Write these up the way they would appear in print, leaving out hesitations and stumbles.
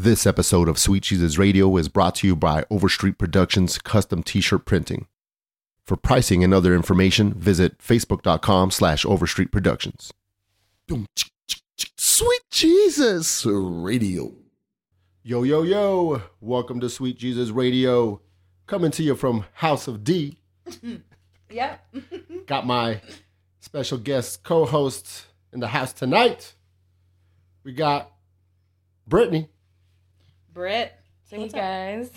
This episode of Sweet Jesus Radio is brought to you by Overstreet Productions Custom T-Shirt Printing. For pricing and other information, visit facebook.com/Overstreet Productions. Sweet Jesus Radio. Yo, yo, yo. Welcome to Sweet Jesus Radio. Coming to you from House of D. Yep. Got my special guest co-host in the house tonight. We got Brittany. Brett. Say hey guys.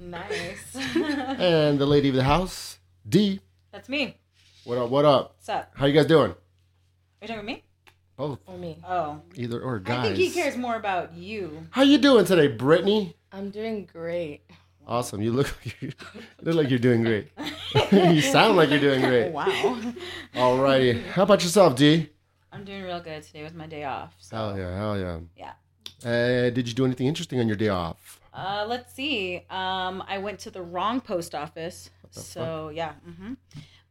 Nice. And the lady of the house, D. That's me. What up, what up? What's up? How you guys doing? Are you talking about me? Both. Or me. Oh. Either or, guys. I think he cares more about you. How you doing today, Brittany? I'm doing great. Awesome. You look like you're doing great. You sound like you're doing great. Wow. All righty. How about yourself, D? I'm doing real good. Today was my day off. So. Hell yeah. Yeah. Did you do anything interesting on your day off? Let's see. I went to the wrong post office. So, fuck? Yeah.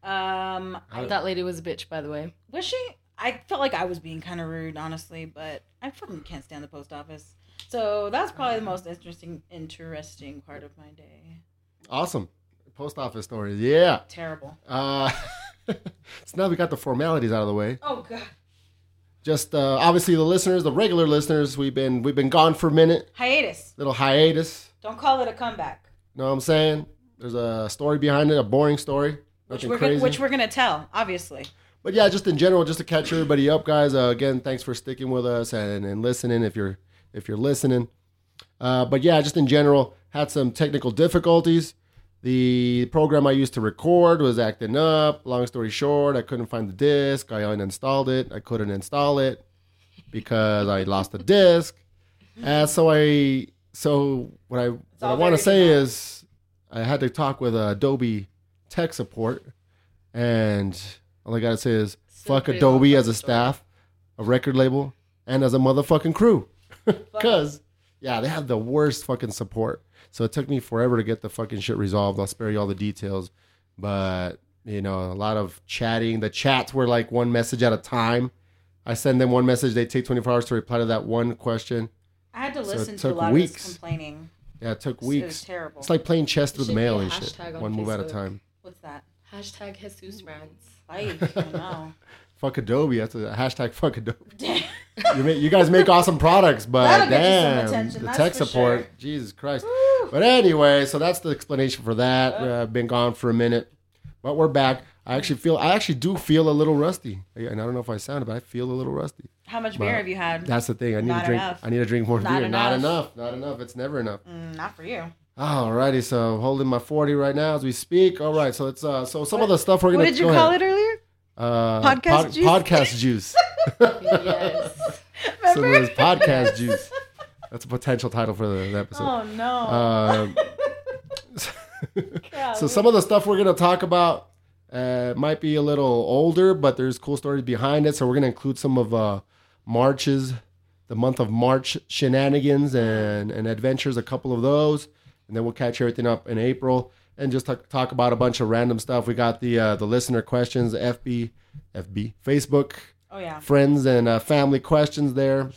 Mm-hmm. That lady was a bitch, by the way. Was she? I felt like I was being kind of rude, honestly, but I fucking can't stand the post office. So that's probably the most interesting part of my day. Awesome. Post office stories. Yeah. Terrible. So now we got the formalities out of the way. Oh, God. Just obviously the regular listeners, we've been gone for a minute. Hiatus. Little hiatus. Don't call it a comeback. Know what I'm saying? There's a story behind it, a boring story. Which we're going to tell, obviously. But yeah, just in general, just to catch everybody up, guys. Again, thanks for sticking with us and listening if you're listening. But yeah, just in general, had some technical difficulties. The program I used to record was acting up. Long story short, I couldn't find the disc. I uninstalled it. I couldn't install it because I lost the disc. And so what I want to say is I had to talk with Adobe tech support, and all I got to say is fuck Adobe as a staff, a record label, and as a motherfucking crew. Because, yeah, they have the worst fucking support. So it took me forever to get the fucking shit resolved. I'll spare you all the details. But, you know, a lot of chatting. The chats were like one message at a time. I send them one message. They take 24 hours to reply to that one question. I had to listen to a lot of this complaining. Yeah, it took weeks. It was terrible. It's like playing chess through the mail and shit. One move at a time. What's that? Hashtag Jesus Brands. Like, I know. Fuck Adobe. That's a hashtag fuck Adobe. You guys make awesome products, but damn, the tech support. Sure. Jesus Christ. Woo. But anyway, so that's the explanation for that. I've been gone for a minute, but we're back. I actually do feel a little rusty. And I don't know if I sound it, but I feel a little rusty. How much beer have you had? That's the thing. I need to drink more beer. Not enough. It's never enough. Not for you. All righty. So I'm holding my 40 right now as we speak. All right. So it's some of the stuff we're going to What did you call it earlier? Podcast juice. Podcast juice. Yes. So there's podcast juice. That's a potential title for the episode. Oh no. So some of the stuff we're gonna talk about might be a little older, but there's cool stories behind it. So we're gonna include some of March's, the month of March shenanigans and adventures, a couple of those, and then we'll catch everything up in April and just talk about a bunch of random stuff. We got the listener questions, the FB, Facebook. Oh, yeah. Friends and family questions there.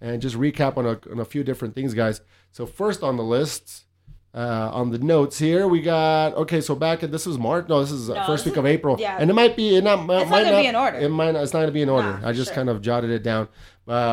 And just recap on a few different things, guys. So first on the list, on the notes here, we got... Okay, so this is the first week of April. Yeah. And it might be... It's not going to be in order. Nah, I just kind of jotted it down.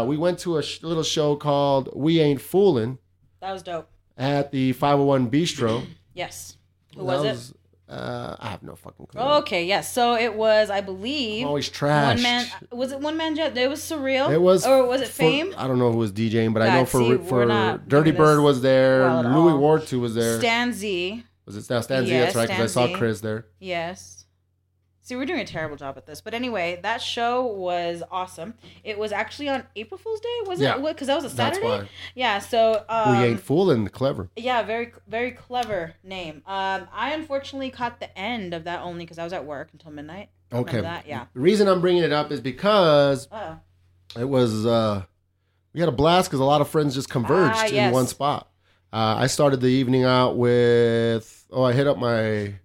We went to a little show called We Ain't Foolin'. That was dope. At the 501 Bistro. Yes. Who was it? I have no fucking clue. Okay, yes. So it was, I believe... I'm always trash. Was it One Man Jet? It was Surreal? It was... Or was it Fame? I don't know who was DJing, but God, I know for Dirty Bird was there. Louis Wartu was there. Stan Z. Was it Stan Z? Yes, that's right, because I saw Chris there. Yes. See, we're doing a terrible job at this. But anyway, that show was awesome. It was actually on April Fool's Day, wasn't it? Because that was a Saturday. That's why. Yeah, so... We Ain't Foolin', clever. Yeah, very, very clever name. I unfortunately caught the end of that only because I was at work until midnight. Okay. That, yeah. The reason I'm bringing it up is because it was... we had a blast because a lot of friends just converged in one spot. I started the evening out with... I hit up my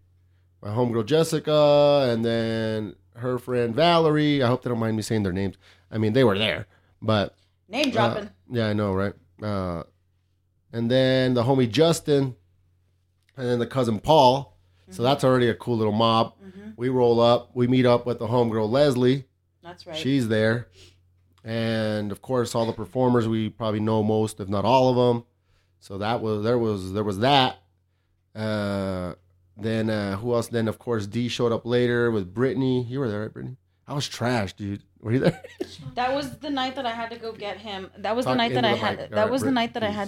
homegirl Jessica, and then her friend Valerie. I hope they don't mind me saying their names. I mean, they were there, but name dropping. Yeah, I know, right? And then the homie Justin, and then the cousin Paul. Mm-hmm. So that's already a cool little mob. Mm-hmm. We roll up. We meet up with the homegirl Leslie. That's right. She's there. And, of course, all the performers we probably know most, if not all of them. So that was there was that. Then who else? Then, of course, D showed up later with Brittany. You were there, right, Brittany? I was trash, dude. Were you there? That was the night that I had to go get him. That was the night that I had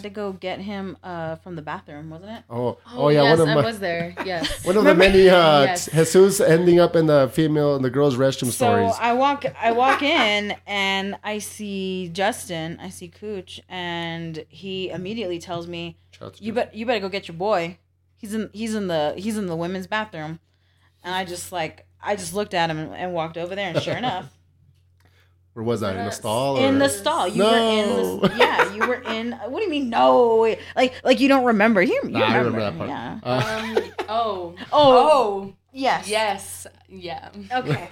to go get him from the bathroom, wasn't it? Oh yeah, yes, I was there. Yes. One of the many yes. Jesus ending up in the female and the girls' restroom stories. So I walk in and I see Justin, I see Cooch, and he immediately tells me, "You better go get your boy. He's in the women's bathroom." And I just looked at him and walked over there, and sure enough. Where was I? In the stall? In the stall. You were in. What do you mean? No. Like you don't remember. I remember that part. Yeah. Oh. Yes. Yes. Yeah. Okay.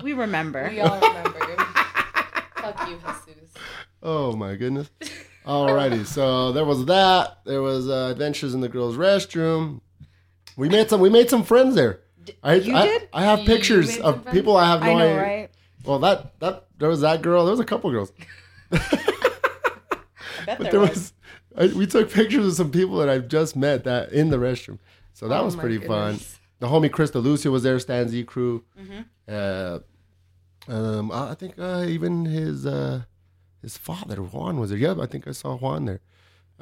We remember. We all remember. Fuck you, Jesus. Oh my goodness. Alrighty. So there was that. There was Adventures in the Girls' Restroom. We made some friends there. You did? I have pictures of people I have no idea. I know, right? Well, that there was that girl. There was a couple girls. We took pictures of some people that I've just met that in the restroom. So that was pretty fun. The homie Krista Lucia was there. Stan Z crew. Mm-hmm. I think even his father Juan was there. Yeah, I think I saw Juan there.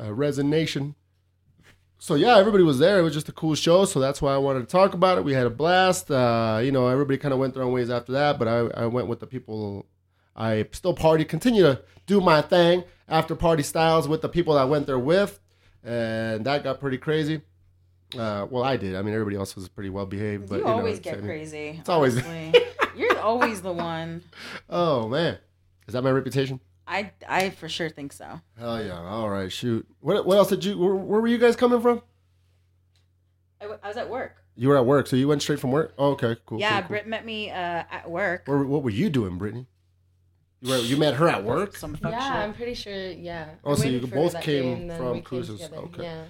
Resonation. So yeah, everybody was there. It was just a cool show, so that's why I wanted to talk about it. We had a blast. Everybody kind of went their own ways after that, but I went with the people. I still continue to do my thing, after party styles with the people that I went there with, and that got pretty crazy. Well, I did. I mean, everybody else was pretty well behaved. But, always get crazy. It's always you're always the one. Oh man, is that my reputation? I for sure think so. Hell yeah! All right, shoot. What else did you? Where were you guys coming from? I was at work. You were at work, so you went straight from work. Oh, okay, cool. Yeah, cool. Britt met me at work. What were you doing, Brittany? You met her at work. Some fuck shit. Yeah, I'm pretty sure. Yeah. Oh, so you both came from Cruces. Okay. Yeah.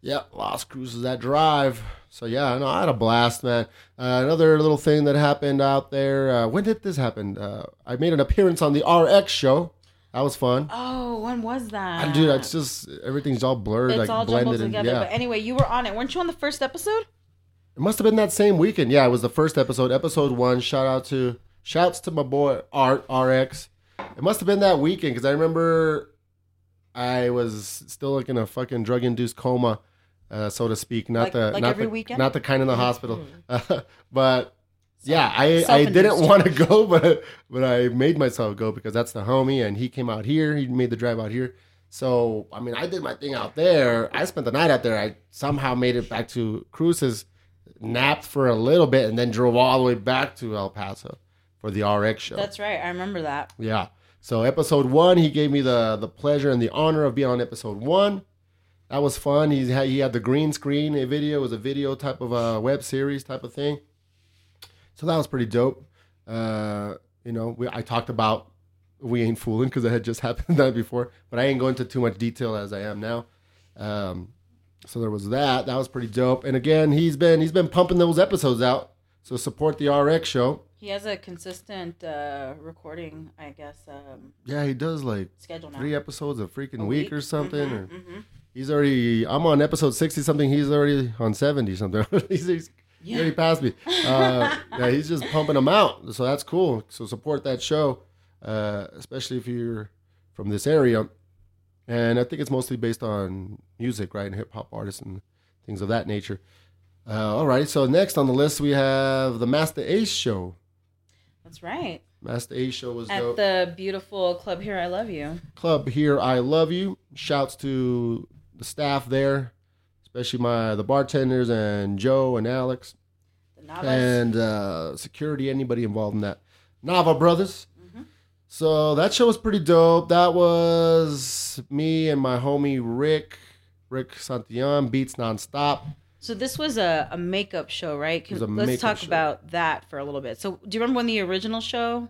Yeah, Las Cruces, that drive. So yeah, no, I had a blast, man. Another little thing that happened out there. When did this happen? I made an appearance on the RX show. That was fun. Oh, when was that? Dude, it's just, everything's all blurred. It's like all blended together. Yeah. But anyway, you were on it. Weren't you on the first episode? It must have been that same weekend. Yeah, it was the first episode. Episode 1. Shouts to my boy, Art, RX. It must have been that weekend because I remember I was still like in a fucking drug-induced coma, so to speak. Not the kind in the hospital. But... yeah, I didn't want to go, but I made myself go because that's the homie, and he came out here. He made the drive out here. So, I mean, I did my thing out there. I spent the night out there. I somehow made it back to Cruces, napped for a little bit, and then drove all the way back to El Paso for the RX show. That's right. I remember that. Yeah. So episode 1, he gave me the pleasure and the honor of being on episode 1. That was fun. He had the green screen. It was a video type of a web series type of thing. So that was pretty dope. I talked about We Ain't Fooling because it had just happened that before, but I ain't going into too much detail as I am now. So there was that. That was pretty dope. And again, he's been pumping those episodes out. So support the RX show. He has a consistent recording, I guess. Yeah, he does like 3 episodes a freaking week or something. Mm-hmm, He's already. I'm on episode 60 something. He's already on 70 something. Yeah. He already passed me. Yeah, he's just pumping them out. So that's cool. So support that show, especially if you're from this area. And I think it's mostly based on music, right, and hip-hop artists and things of that nature. All right, so next on the list we have the Master Ace show. That's right. Master Ace show was at dope. At the beautiful Club Here I Love You. Club Here I Love You. Shouts to the staff there. Especially the bartenders and Joe and Alex. The Navas. And security, anybody involved in that. Nava Brothers. Mm-hmm. So that show was pretty dope. That was me and my homie Rick Santillan, Beats Nonstop. So this was a makeup show, right? Let's talk about that for a little bit. So do you remember when the original show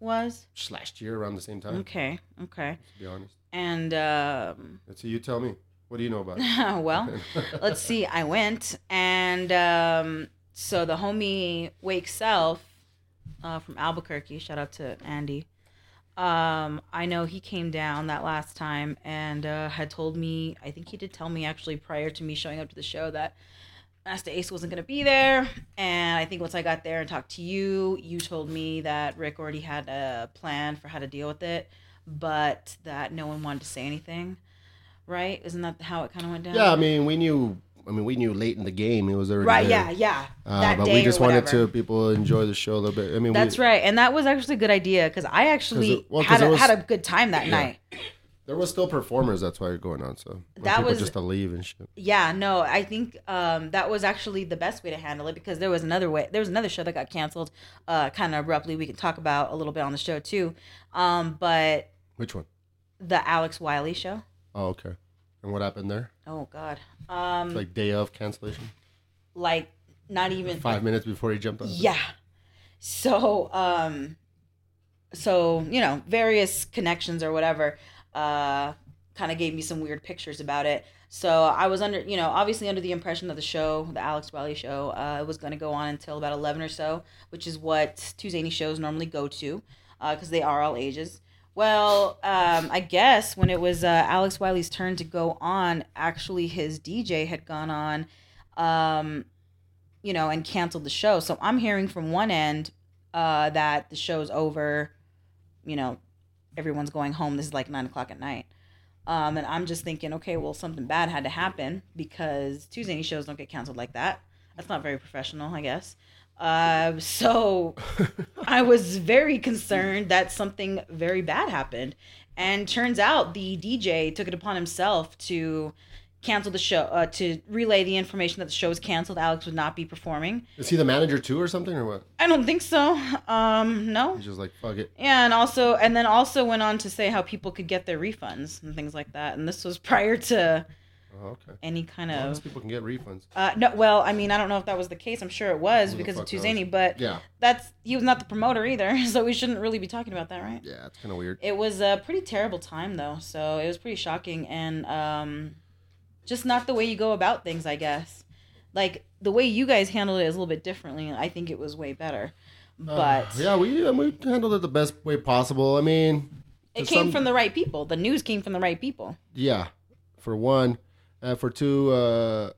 was? Just last year around the same time. Okay. To be honest. And that's you tell me. What do you know about it? Well, let's see. I went, and so the homie Wake Self from Albuquerque, shout out to Andy. I know he came down that last time and had told me, I think he did tell me actually prior to me showing up to the show that Master Ace wasn't going to be there. And I think once I got there and talked to you, you told me that Rick already had a plan for how to deal with it, but that no one wanted to say anything. Right? Isn't that how it kind of went down? Yeah, I mean, we knew late in the game it was already right. There. Yeah. That but day we just wanted to people enjoy the show a little bit. I mean, that's right, and that was actually a good idea because I actually had a good time that night. There was still performers. That's why you're going on. So that was just to leave and shit. Yeah, no, I think that was actually the best way to handle it because there was another way. There was another show that got canceled, kind of abruptly. We can talk about a little bit on the show too, but which one? The Alex Wiley show. Oh, okay. And what happened there? Oh, God. Like day of cancellation? Like not even... 5 minutes before he jumped on? Yeah. So you know, various connections or whatever kind of gave me some weird pictures about it. So I was obviously under the impression that the show, the Alex Wiley show, was going to go on until about 11 or so, which is what Tuzani shows normally go to because they are all ages. Well, I guess when it was Alex Wiley's turn to go on, actually his DJ had gone on, and canceled the show. So I'm hearing from one end that the show's over, everyone's going home. This is like 9:00 at night. And I'm just thinking, okay, well, something bad had to happen because Tuesday shows don't get canceled like that. That's not very professional, I guess. So I was very concerned that something very bad happened, and turns out the DJ took it upon himself to cancel the show, to relay the information that the show was canceled. Alex would not be performing. Is he the manager too or something or what? I don't think so. No. He's just like, fuck it. Yeah. And then also went on to say how people could get their refunds and things like that. And this was prior to... Oh, okay. Any kind of... Most people can get refunds. No, well, I mean, I don't know if that was the case. I'm sure it was because of Tuzani, but yeah. He was not the promoter either, so we shouldn't really be talking about that, right? Yeah, it's kind of weird. It was a pretty terrible time, though, so it was pretty shocking, and just not the way you go about things, I guess. Like, the way you guys handled it is a little bit differently, and I think it was way better, but... yeah, we handled it the best way possible. I mean... It came from the right people. The news came from the right people. Yeah, for one... for two,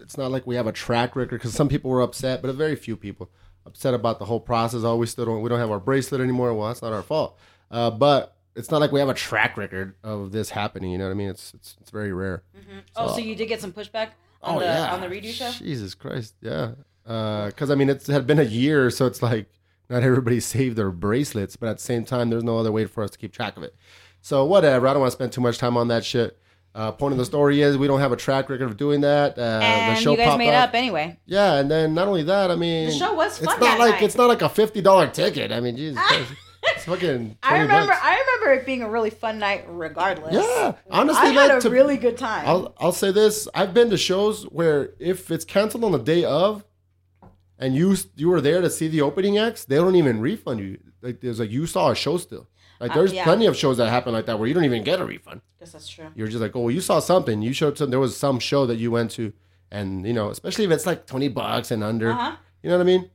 it's not like we have a track record because some people were upset, but very few people upset about the whole process. Oh, we don't have our bracelet anymore. Well, that's not our fault. But it's not like we have a track record of this happening. You know what I mean? It's very rare. Mm-hmm. So you did get some pushback on on the redo show? Jesus Christ, yeah. Because I mean, it had been a year, so it's like not everybody saved their bracelets, but at the same time, there's no other way for us to keep track of it. So whatever. I don't want to spend too much time on that shit. Point of the story is we don't have a track record of doing that. And the show you guys made up anyway. Yeah, and then not only that, I mean... The show was fun It's not like a $50 ticket. I mean, Jesus Christ. It's fucking $20. I remember it being a really fun night regardless. Yeah, honestly. I had a really good time. I'll say this. I've been to shows where if it's canceled on the day of and you were there to see the opening acts, they don't even refund you. Like, there's like you saw a show still. Like there's plenty of shows that happen like that where you don't even get a refund. Yes, that's true. You're just like, oh, well, you saw something. You showed something. There was some show that you went to, and especially if it's like $20 and under. Uh-huh. You know what I mean?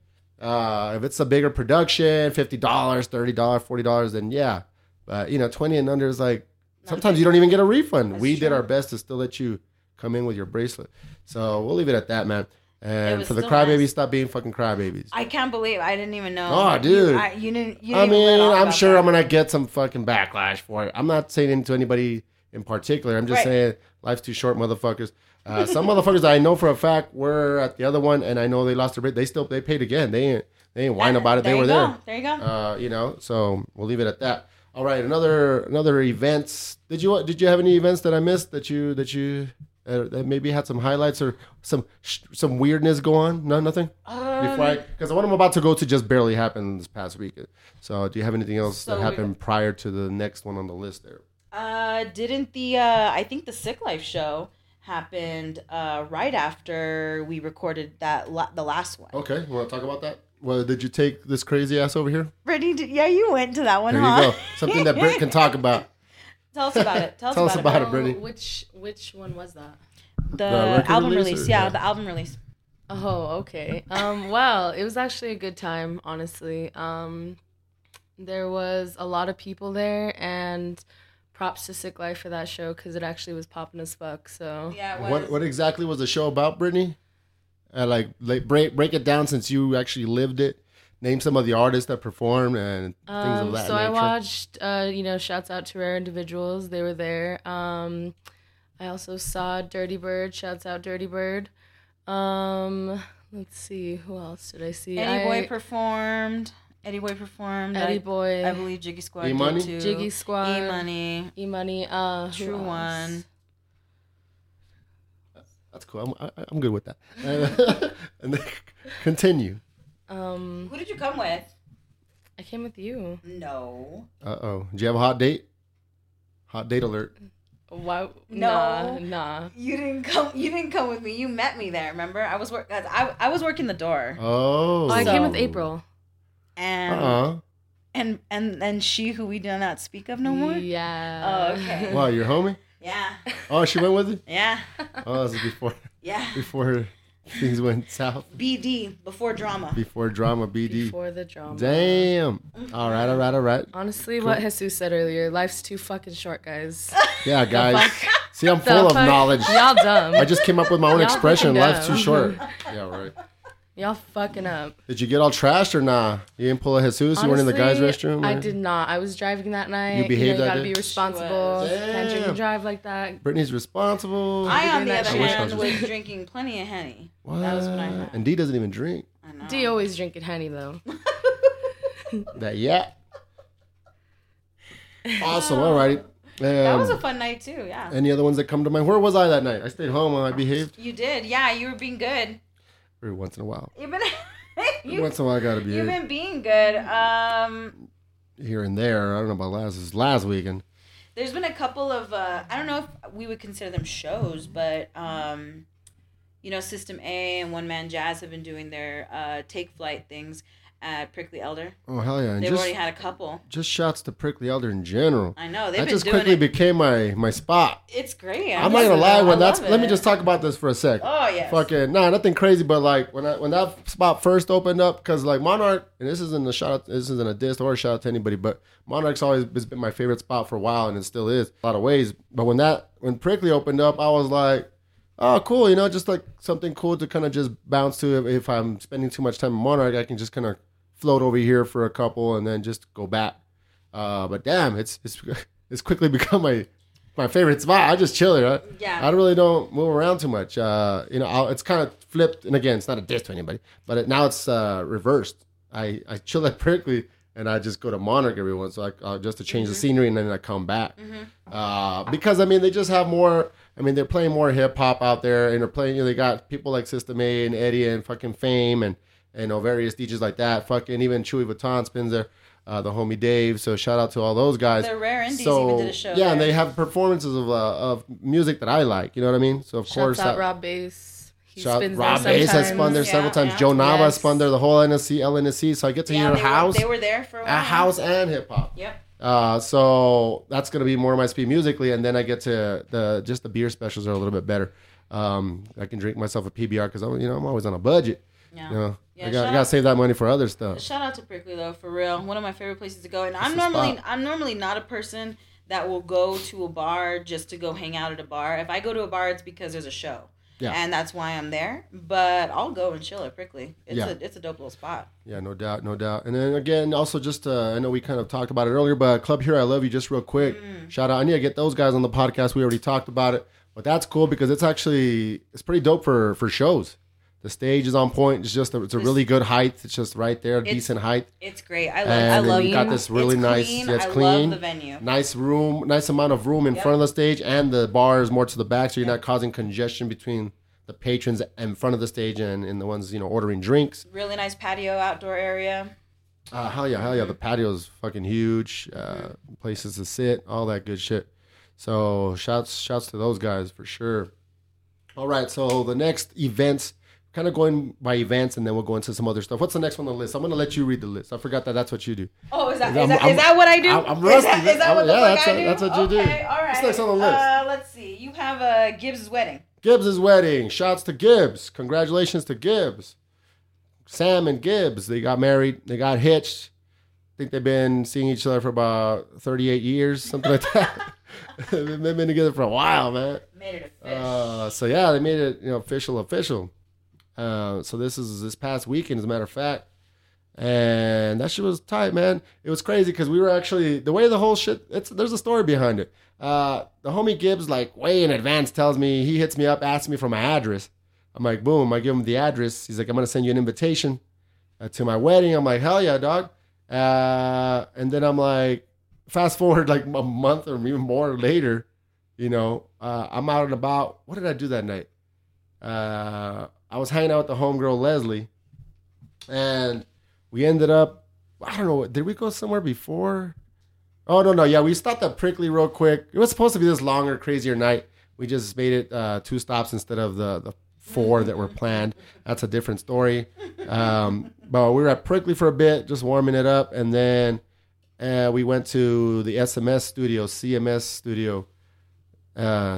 If it's a bigger production, $50, $30, $40, then yeah. But $20 and under is like sometimes you don't even get a refund. That's true. Did our best to still let you come in with your bracelet. So we'll leave it at that, man. And for the crybabies, stop being fucking crybabies. I can't believe I didn't even know. Oh, dude, I'm sure I'm gonna get some fucking backlash for it. I'm not saying it to anybody in particular. I'm just saying life's too short, motherfuckers. Some motherfuckers I know for a fact were at the other one, and I know they lost their bid. They paid again. They ain't whine about it. They were there. There you go. So we'll leave it at that. All right, another events. Did you have any events that I missed that you? That maybe had some highlights or some weirdness go on? No, nothing? Because what I'm about to go to just barely happened this past week. So do you have anything else that happened prior to the next one on the list there? Didn't the, I think the Sick Life show happened right after we recorded that the last one. Okay, you want to talk about that? Well, did you take this crazy ass over here? Brittany, yeah, you went to that one, huh? There you go. Something that Britt can talk about. Tell us about it. Tell us about it, Brittany. Which one was that? The album release. Yeah, the album release. Oh, okay. Well, it was actually a good time, honestly. There was a lot of people there, and props to Sick Life for that show because it actually was popping as fuck. So yeah, it was. What exactly was the show about, Brittany? Like break it down since you actually lived it. Name some of the artists that performed and things of that nature. So I watched, shouts out to Rare Individuals. They were there. I also saw Dirty Bird. Shouts out Dirty Bird. Let's see. Who else did I see? Eddie Boy performed. Eddie Boy. I believe Jiggy Squad did too. Jiggy Squad. E-Money. True One. That's cool. I'm good with that. And then continue. Who did you come with? I came with you. No. Uh-oh. Did you have a hot date? Hot date alert. Wow. No. Nah. You didn't come with me. You met me there, remember? I was working the door. Oh. I came with April. And she who we do not speak of no more? Yeah. Oh, okay. Wow, your homie? Yeah. Oh, she went with you? Yeah. Oh, this is before. Yeah. Before her. Things went south. BD, before drama. BD. Before the drama. Damn. All right. Honestly, cool. What Jesus said earlier, life's too fucking short, guys. Yeah, guys. See, I'm full of knowledge. Y'all dumb. I just came up with my own expression, life's too short. Yeah, right. Y'all fucking up. Did you get all trashed or nah? You didn't pull a Jesus? Honestly, you weren't in the guys' restroom? Or? I did not. I was driving that night. You behaved like that. You gotta be responsible. Can't drink and drive like that. Brittany's responsible. I, on the other hand, was drinking plenty of Henny. What? That was what I had. And D doesn't even drink. I know. D always drinking Henny, though. That, yeah. Awesome. All right. That was a fun night, too, yeah. Any other ones that come to mind? Where was I that night? I stayed home and I behaved. You did. Yeah, you were being good. Every once in a while. Once in a while, I gotta be. You've been being good. Here and there. I don't know about last weekend. There's been a couple of I don't know if we would consider them shows, but System A and One Man Jazz have been doing their Take Flight things at Prickly Elder. Oh hell yeah! They've already had a couple. Just shouts to Prickly Elder in general. I know they've been doing it. That just quickly became my spot. It's great. I'm not gonna lie. Let me just talk about this for a sec. Oh yeah. Fucking nothing crazy, but like when that spot first opened up, because like Monarch, and this isn't a diss or a shout out to anybody, but Monarch's always been my favorite spot for a while, and it still is in a lot of ways. But when Prickly opened up, I was like, oh, cool, just like something cool to kind of just bounce to. If I'm spending too much time in Monarch, I can just kind of float over here for a couple and then just go back. But damn, it's quickly become my favorite spot. I just chill here. Right? Yeah. I really don't move around too much. It's kind of flipped. And again, it's not a diss to anybody, but now it's reversed. I chill at Prickly and I just go to Monarch every once in a while just to change the scenery, and then I come back. Mm-hmm. Because they just have more. They're playing more hip hop out there, and they're playing. They got people like System A and Eddie and fucking Fame and various DJs like that. Fucking even Chewy Vuitton spins there, the homie Dave. So shout out to all those guys. The Rare Indies even did a show. Yeah, there. And they have performances of music that I like. You know what I mean? So of course. Shout out Rob Bass. Rob Bass has spun there several times. Yeah. Joe Nava has spun there. The whole LNSC. So I get to hear house. They were there for a while. House and hip hop. Yep. So that's going to be more of my speed musically. And then I get to the beer specials are a little bit better. I can drink myself a PBR because I'm always on a budget. Yeah. I got to save that money for other stuff. Shout out to Prickly though, for real. One of my favorite places to go. And I'm normally not a person that will go to a bar just to go hang out at a bar. If I go to a bar, it's because there's a show. Yeah. And that's why I'm there. But I'll go and chill at Prickly. It's a dope little spot. Yeah, no doubt. And then again, also just, I know we kind of talked about it earlier, but Club Here I Love You, just real quick. Shout out. I need to get those guys on the podcast. We already talked about it. But that's cool because it's pretty dope for shows. The stage is on point. It's a really good height. It's just right there, decent height. It's great. I love it. You got this really nice. It's clean. I love the venue. Nice room. Nice amount of room in front of the stage, and the bar is more to the back, so you're not causing congestion between the patrons in front of the stage and the ones ordering drinks. Really nice patio, outdoor area. Hell yeah! The patio is fucking huge. Places to sit, all that good shit. So shouts to those guys for sure. All right, so the next events. kind of going by events, and then we'll go into some other stuff. What's the next one on the list? I'm going to let you read the list. I forgot that that's what you do. Oh, is that what I do? I'm rusty. Is that what I do? That's what you do. Okay, all right. What's next on the list? Let's see. You have Gibbs' wedding. Gibbs' wedding. Shouts to Gibbs. Congratulations to Gibbs. Sam and Gibbs, they got married. They got hitched. I think they've been seeing each other for about 38 years, something like that. They've been together for a while, man. Made it official. So, yeah, they made it official. So this is this past weekend, as a matter of fact, and that shit was tight, man. It was crazy because we were actually the way the whole shit. There's a story behind it. The homie Gibbs, like way in advance, tells me he hits me up, asks me for my address. I'm like, boom. I give him the address. He's like, I'm gonna send you an invitation to my wedding. I'm like, hell yeah, dog. And then I'm like, fast forward like a month or even more later, I'm out and about. What did I do that night? I was hanging out with the homegirl, Leslie, and we ended up, I don't know, did we go somewhere before? Oh, no, yeah, we stopped at Prickly real quick. It was supposed to be this longer, crazier night. We just made it 2 stops instead of the 4 that were planned. That's a different story. But we were at Prickly for a bit, just warming it up, and then we went to the CMS studio. Is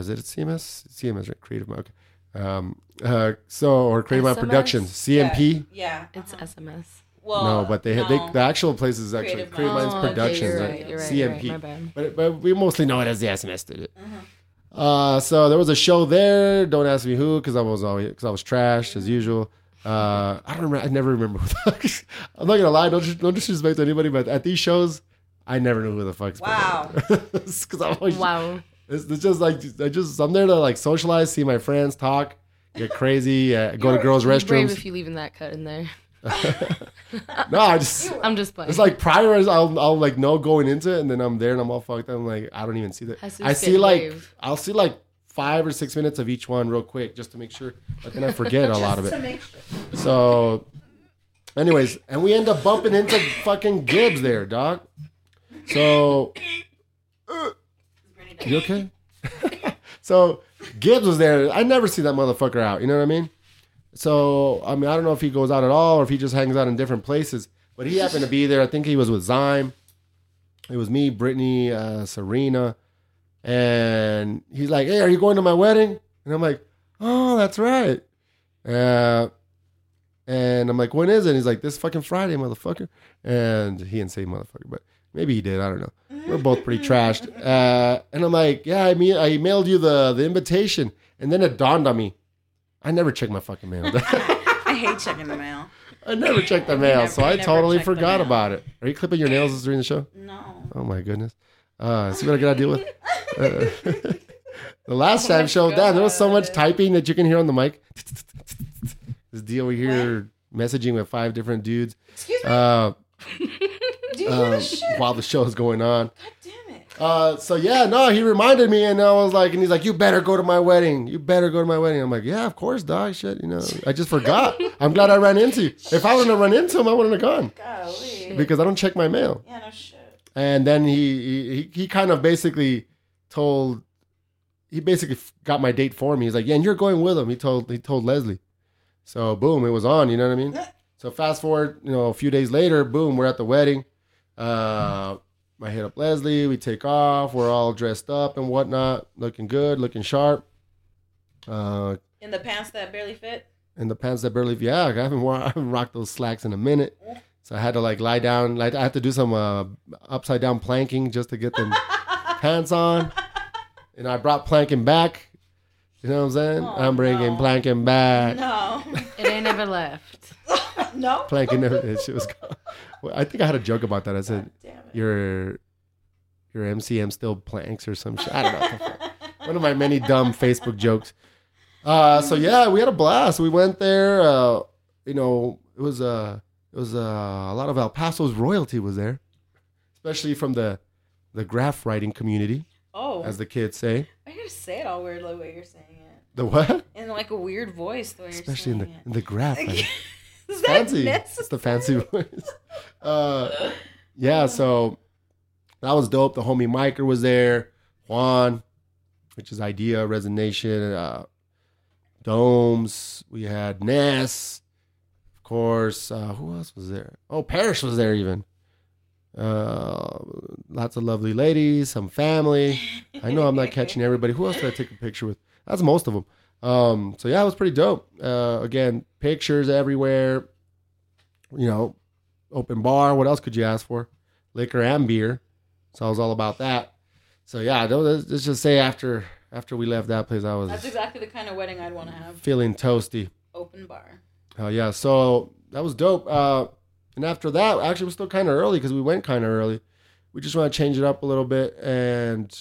it CMS? CMS, right? Creative Mind. Okay. Or Creative Mind Productions, CMP. Yeah. It's SMS. Well, no, but the actual place is actually Creative Mind Productions, okay, right? CMP. Right, but we mostly know it as the SMS studio. Uh-huh. So there was a show there. Don't ask me who, because I was trashed as usual. I never remember. I'm not gonna lie. Don't disrespect anybody, but at these shows, I never knew who the fuck's. Wow. Because I'm always. Wow. It's just like I'm there to like socialize, see my friends, talk, get crazy, go to girls' restrooms. Brave if you leaving that cut in there. No, I'm just playing. It's like prior, I'll like know going into it, and then I'm there and I'm all fucked up. I'm like, I don't even see that. I'll see like 5 or 6 minutes of each one real quick just to make sure, but then I forget a lot of it. Sure. So, anyways, and we end up bumping into fucking Gibbs there, dog. So. You okay? So Gibbs was there. I never see that motherfucker out. You know what I mean? So, I mean, I don't know if he goes out at all or if he just hangs out in different places. But he happened to be there. I think he was with Zyme. It was me, Brittany, Serena. And he's like, hey, are you going to my wedding? And I'm like, oh, that's right. And I'm like, when is it? And he's like, this fucking Friday, motherfucker. And he didn't say motherfucker, but maybe he did. I don't know. We're both pretty trashed. And I'm like, yeah, I mean, I emailed you the invitation. And then it dawned on me. I never check my fucking mail. I hate checking the mail. I never check the mail. So I totally forgot about it. Are you clipping your nails during the show? No. Oh, my goodness. See what I got to deal with? The last time show, damn, there was so much typing that you can hear on the mic. This deal we hear messaging with 5 different dudes. Excuse me? Do you hear this shit? While the show is going on. God damn it. So yeah, no, he reminded me, and I was like, and he's like, you better go to my wedding. I'm like, yeah, of course, dog. Shit, I just forgot. I'm glad I ran into you. If I wouldn't have run into him, I wouldn't have gone. Golly. Because I don't check my mail. Yeah, no shit. And then he kind of basically told, he basically got my date for me. He's like, yeah, and you're going with him. He told Leslie. So boom, it was on. You know what I mean? So fast forward, a few days later, boom, we're at the wedding. I hit up Leslie, we take off, we're all dressed up and whatnot, looking good, looking sharp. In the pants that barely fit? Yeah, I haven't rocked those slacks in a minute. So I had to like lie down, like I had to do some upside down planking just to get them pants on. And I brought planking back. You know what I'm saying? Oh, I'm bringing planking back. No. It ain't ever left. No? Planking never did. She was gone. Well, I think I had a joke about that. I said, your MCM still planks or some shit. I don't know. One of my many dumb Facebook jokes. So yeah, we had a blast. We went there. It was a lot of El Paso's royalty was there, especially from the graph writing community. Oh, as the kids say. Why you say it all weird like what you're saying it? The what? In like a weird voice the way you're especially saying it. Especially in the graph. Is that fancy. Necessary? It's the fancy voice. Yeah, so that was dope. The homie Micah was there. Juan, which is Idea, Resonation, Domes. We had Ness, of course. Who else was there? Oh, Parrish was there even. Lots of lovely ladies, some family. I know I'm not catching everybody. Who else did I take a picture with? That's most of them. So yeah, it was pretty dope. Again, pictures everywhere, you know, open bar. What else could you ask for? Liquor and beer. So I was all about that. So yeah, let's just say after we left that place, that's exactly the kind of wedding I'd want to have. Feeling toasty. Open bar. Oh yeah. So that was dope. And after that, actually, it was still kind of early because we went kind of early. We just want to change it up a little bit, and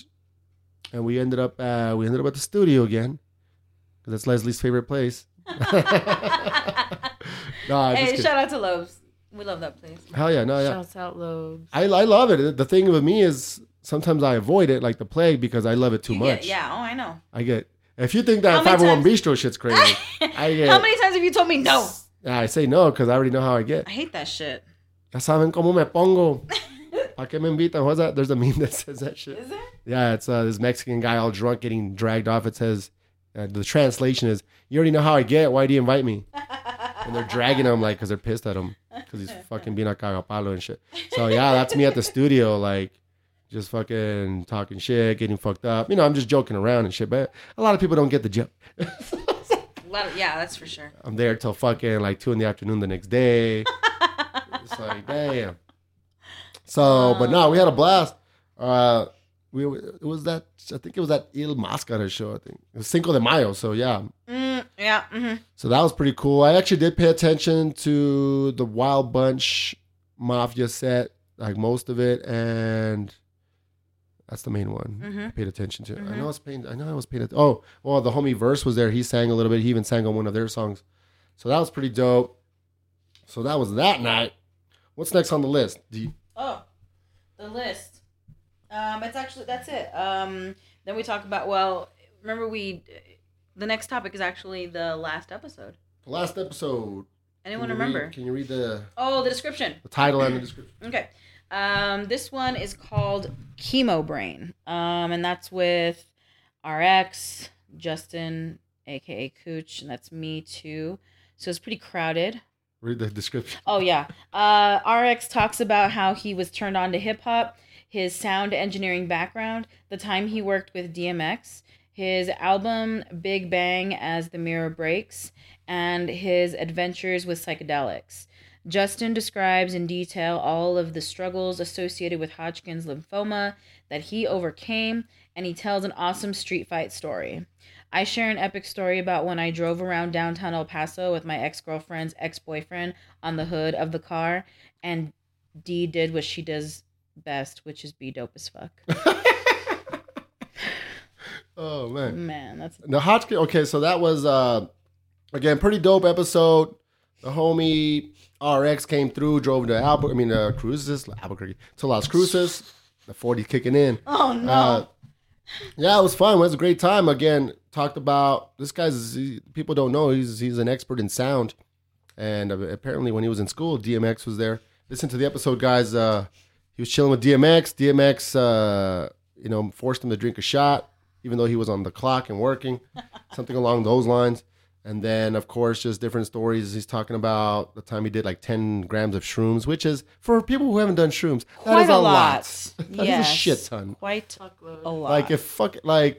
we ended up at the studio again because that's Leslie's favorite place. Shout out to Loeb's. We love that place. Hell yeah, no, yeah. Shout out Loeb's. I love it. The thing with me is sometimes I avoid it like the plague because I love it too much. Yeah, oh, I know. If you think that 501 Bistro shit's crazy, how many times have you told me no? I say no because I already know how I get. I hate that shit. Ya saben cómo me pongo. ¿Pa qué me invitan? What's that? There's a meme that says that shit. Is it? Yeah, it's this Mexican guy all drunk getting dragged off. It says, the translation is, you already know how I get. Why do you invite me? And they're dragging him because they're pissed at him because he's fucking being a cagapalo and shit. So yeah, that's me at the studio, just fucking talking shit, getting fucked up. You know, I'm just joking around and shit, but a lot of people don't get the joke. Yeah, that's for sure. I'm there till fucking 2 p.m. the next day. It's damn. So, but no, we had a blast. It was that Il Mascara show. I think it was Cinco de Mayo. So yeah. Yeah. Mm-hmm. So that was pretty cool. I actually did pay attention to the Wild Bunch Mafia set, most of it, and that's the main one I paid attention to. Mm-hmm. I know I was paying attention. Oh, well, the homie Verse was there. He sang a little bit. He even sang on one of their songs. So that was pretty dope. So that was that night. What's next on the list? The list. That's it. Then we talk about, remember the next topic is actually the last episode. Anyone remember? Can you read the description? The title and the description. Okay. This one is called Chemo Brain, and that's with RX, Justin, a.k.a. Cooch, and that's me too. So it's pretty crowded. Read the description. Oh, yeah. RX talks about how he was turned on to hip-hop, his sound engineering background, the time he worked with DMX, his album Big Bang as the Mirror Breaks, and his adventures with psychedelics. Justin describes in detail all of the struggles associated with Hodgkin's lymphoma that he overcame, and he tells an awesome street fight story. I share an epic story about when I drove around downtown El Paso with my ex-girlfriend's ex-boyfriend on the hood of the car, and D did what she does best, which is be dope as fuck. Oh, man. Man, that's... The Hodgkin... Okay, so that was, again, pretty dope episode. The homie RX came through, drove to Albuquerque, to Las Cruces. The 40 kicking in. Oh, no. Yeah, it was fun. It was a great time. Again, talked about this guy's, people don't know, he's an expert in sound. And apparently when he was in school, DMX was there. Listen to the episode, guys. He was chilling with DMX. DMX, forced him to drink a shot, even though he was on the clock and working. Something along those lines. And then, of course, just different stories. He's talking about the time he did 10 grams of shrooms, which is, for people who haven't done shrooms, that is a lot. That is a shit ton. Quite a lot.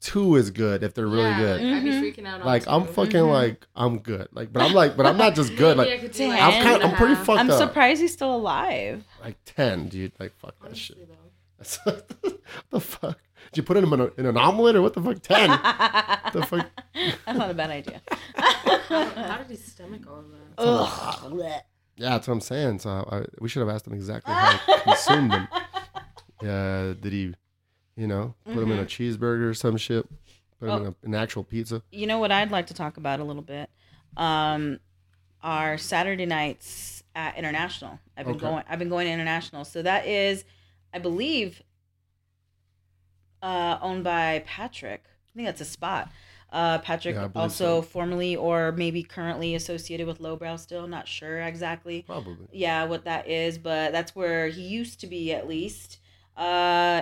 Two is good if they're really good. I'd be freaking out on two. I'm fucking I'm good. But I'm not just good. I'm pretty fucked up. I'm surprised he's still alive. 10, dude. Fuck that shit. What the fuck? Did you put it in an omelet or what the fuck? 10? What the fuck? That's not a bad idea. How did he stomach all of that? Ugh. Yeah, that's what I'm saying. So we should have asked him exactly how he consumed them. Yeah, did he, put them in a cheeseburger or some shit? Put them in an actual pizza? You know what I'd like to talk about a little bit? Our Saturday nights at International. I've been going to International. So that is, I believe... owned by Patrick. I think that's a spot. Patrick, also formerly or maybe currently associated with Lowbrow still. Not sure exactly. Probably. Yeah, what that is. But that's where he used to be at least.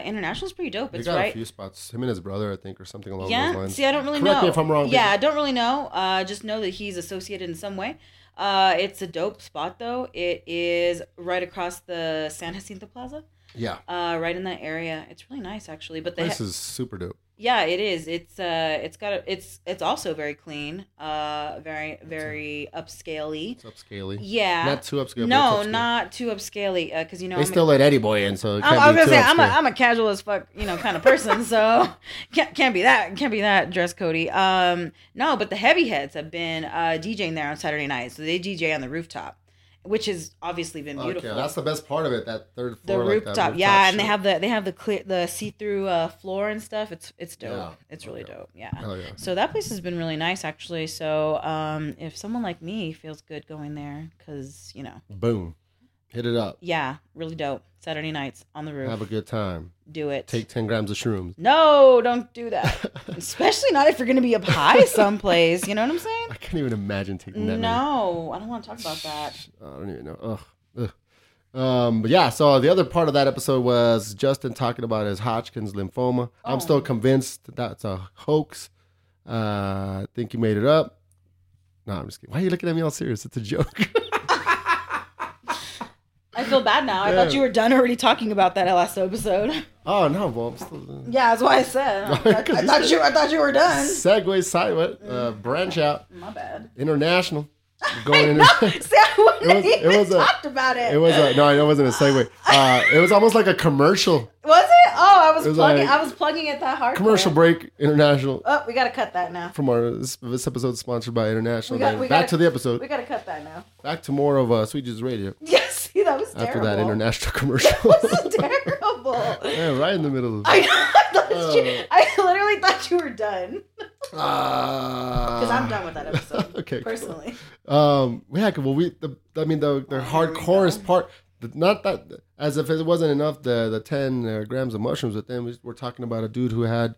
International's pretty dope. It's right. They got a few spots. Him and his brother, I think, or something along those lines. See, I don't really know. Correct me if I'm wrong. Yeah, baby. I don't really know. Just know that he's associated in some way. It's a dope spot, though. It is right across the San Jacinto Plaza. Yeah. Right in that area. It's really nice, actually. But this is super dope. Yeah, it is. It's also very clean. Very upscaley. It's upscaley. Yeah. Not too upscale. No, not too upscaley. Because you know they still let Eddie Boy in, so it can't be too upscale. I'm a casual as fuck, you know, kind of person. So can't be that dress codey. No, but the heavy heads have been DJing there on Saturday nights. So they DJ on the rooftop, which has obviously been beautiful. Okay, that's the best part of it, that third floor. The rooftop, like yeah, and shit. They have the clear, the see-through floor and stuff. It's dope. Yeah. It's really dope, yeah. Oh, yeah. So that place has been really nice, actually. So if someone like me feels good going there, because, you know. Boom. Hit it up. Yeah, really dope. Saturday nights on the roof. Have a good time. Do it. Take 10 grams of shrooms. No, don't do that. Especially not if you're going to be up high someplace. You know what I'm saying? I can't even imagine taking that. No, I don't want to talk about that. I don't even know. Ugh. But yeah, so the other part of that episode was Justin talking about his Hodgkin's lymphoma. Oh. I'm still convinced that's a hoax. I think he made it up. No, I'm just kidding. Why are you looking at me all serious? It's a joke. I feel bad now. I thought you were done already talking about that last episode. Oh, no. Well, I'm still done. Yeah, that's why I said. I thought you were done. Segway sideways. Branch out. My bad. International. Going See, I wouldn't even talked about it. It was no, it wasn't a segue. It was almost like a commercial. Was it? Oh, I was plugging. Like, I was plugging it that hard. Commercial break. International. Oh, we gotta cut that now. From this episode sponsored by International. Back to the episode. We gotta cut that now. Back to more of Sweet Jesus Radio. Yes. That was terrible. After that International commercial. That was terrible. Yeah, right in the middle of it. I literally thought you were done. Because I'm done with that episode. Okay, personally. Cool. The hardcorest part, not that, as if it wasn't enough, the 10 grams of mushrooms, but then we're talking about a dude who had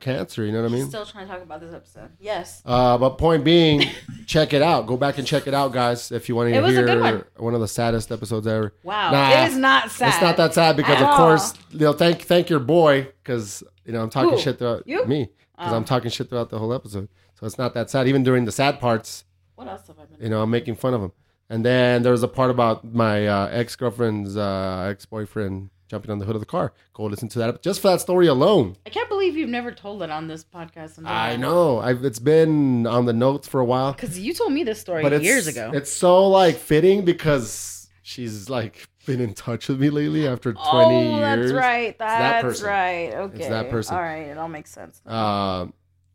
cancer, you know what I mean? Still trying to talk about this episode. Yes. But point being, check it out. Go back and check it out, guys, if you want to hear one of the saddest episodes ever. Wow. Nah, it is not sad. It's not that sad because, of course, you know, thank your boy because, you know, I'm talking shit throughout me because I'm talking shit throughout the whole episode. So it's not that sad. Even during the sad parts, what else have I been doing? You know, I'm making fun of him. And then there's a part about my ex-girlfriend's ex-boyfriend jumping on the hood of the car. Go listen to that. Just for that story alone. I can't believe you've never told it on this podcast. I know. It's been on the notes for a while. Because you told me this story years ago. It's so like fitting because she's like been in touch with me lately after 20 years. That's right. That's right. Okay. It's that person. All right. It all makes sense.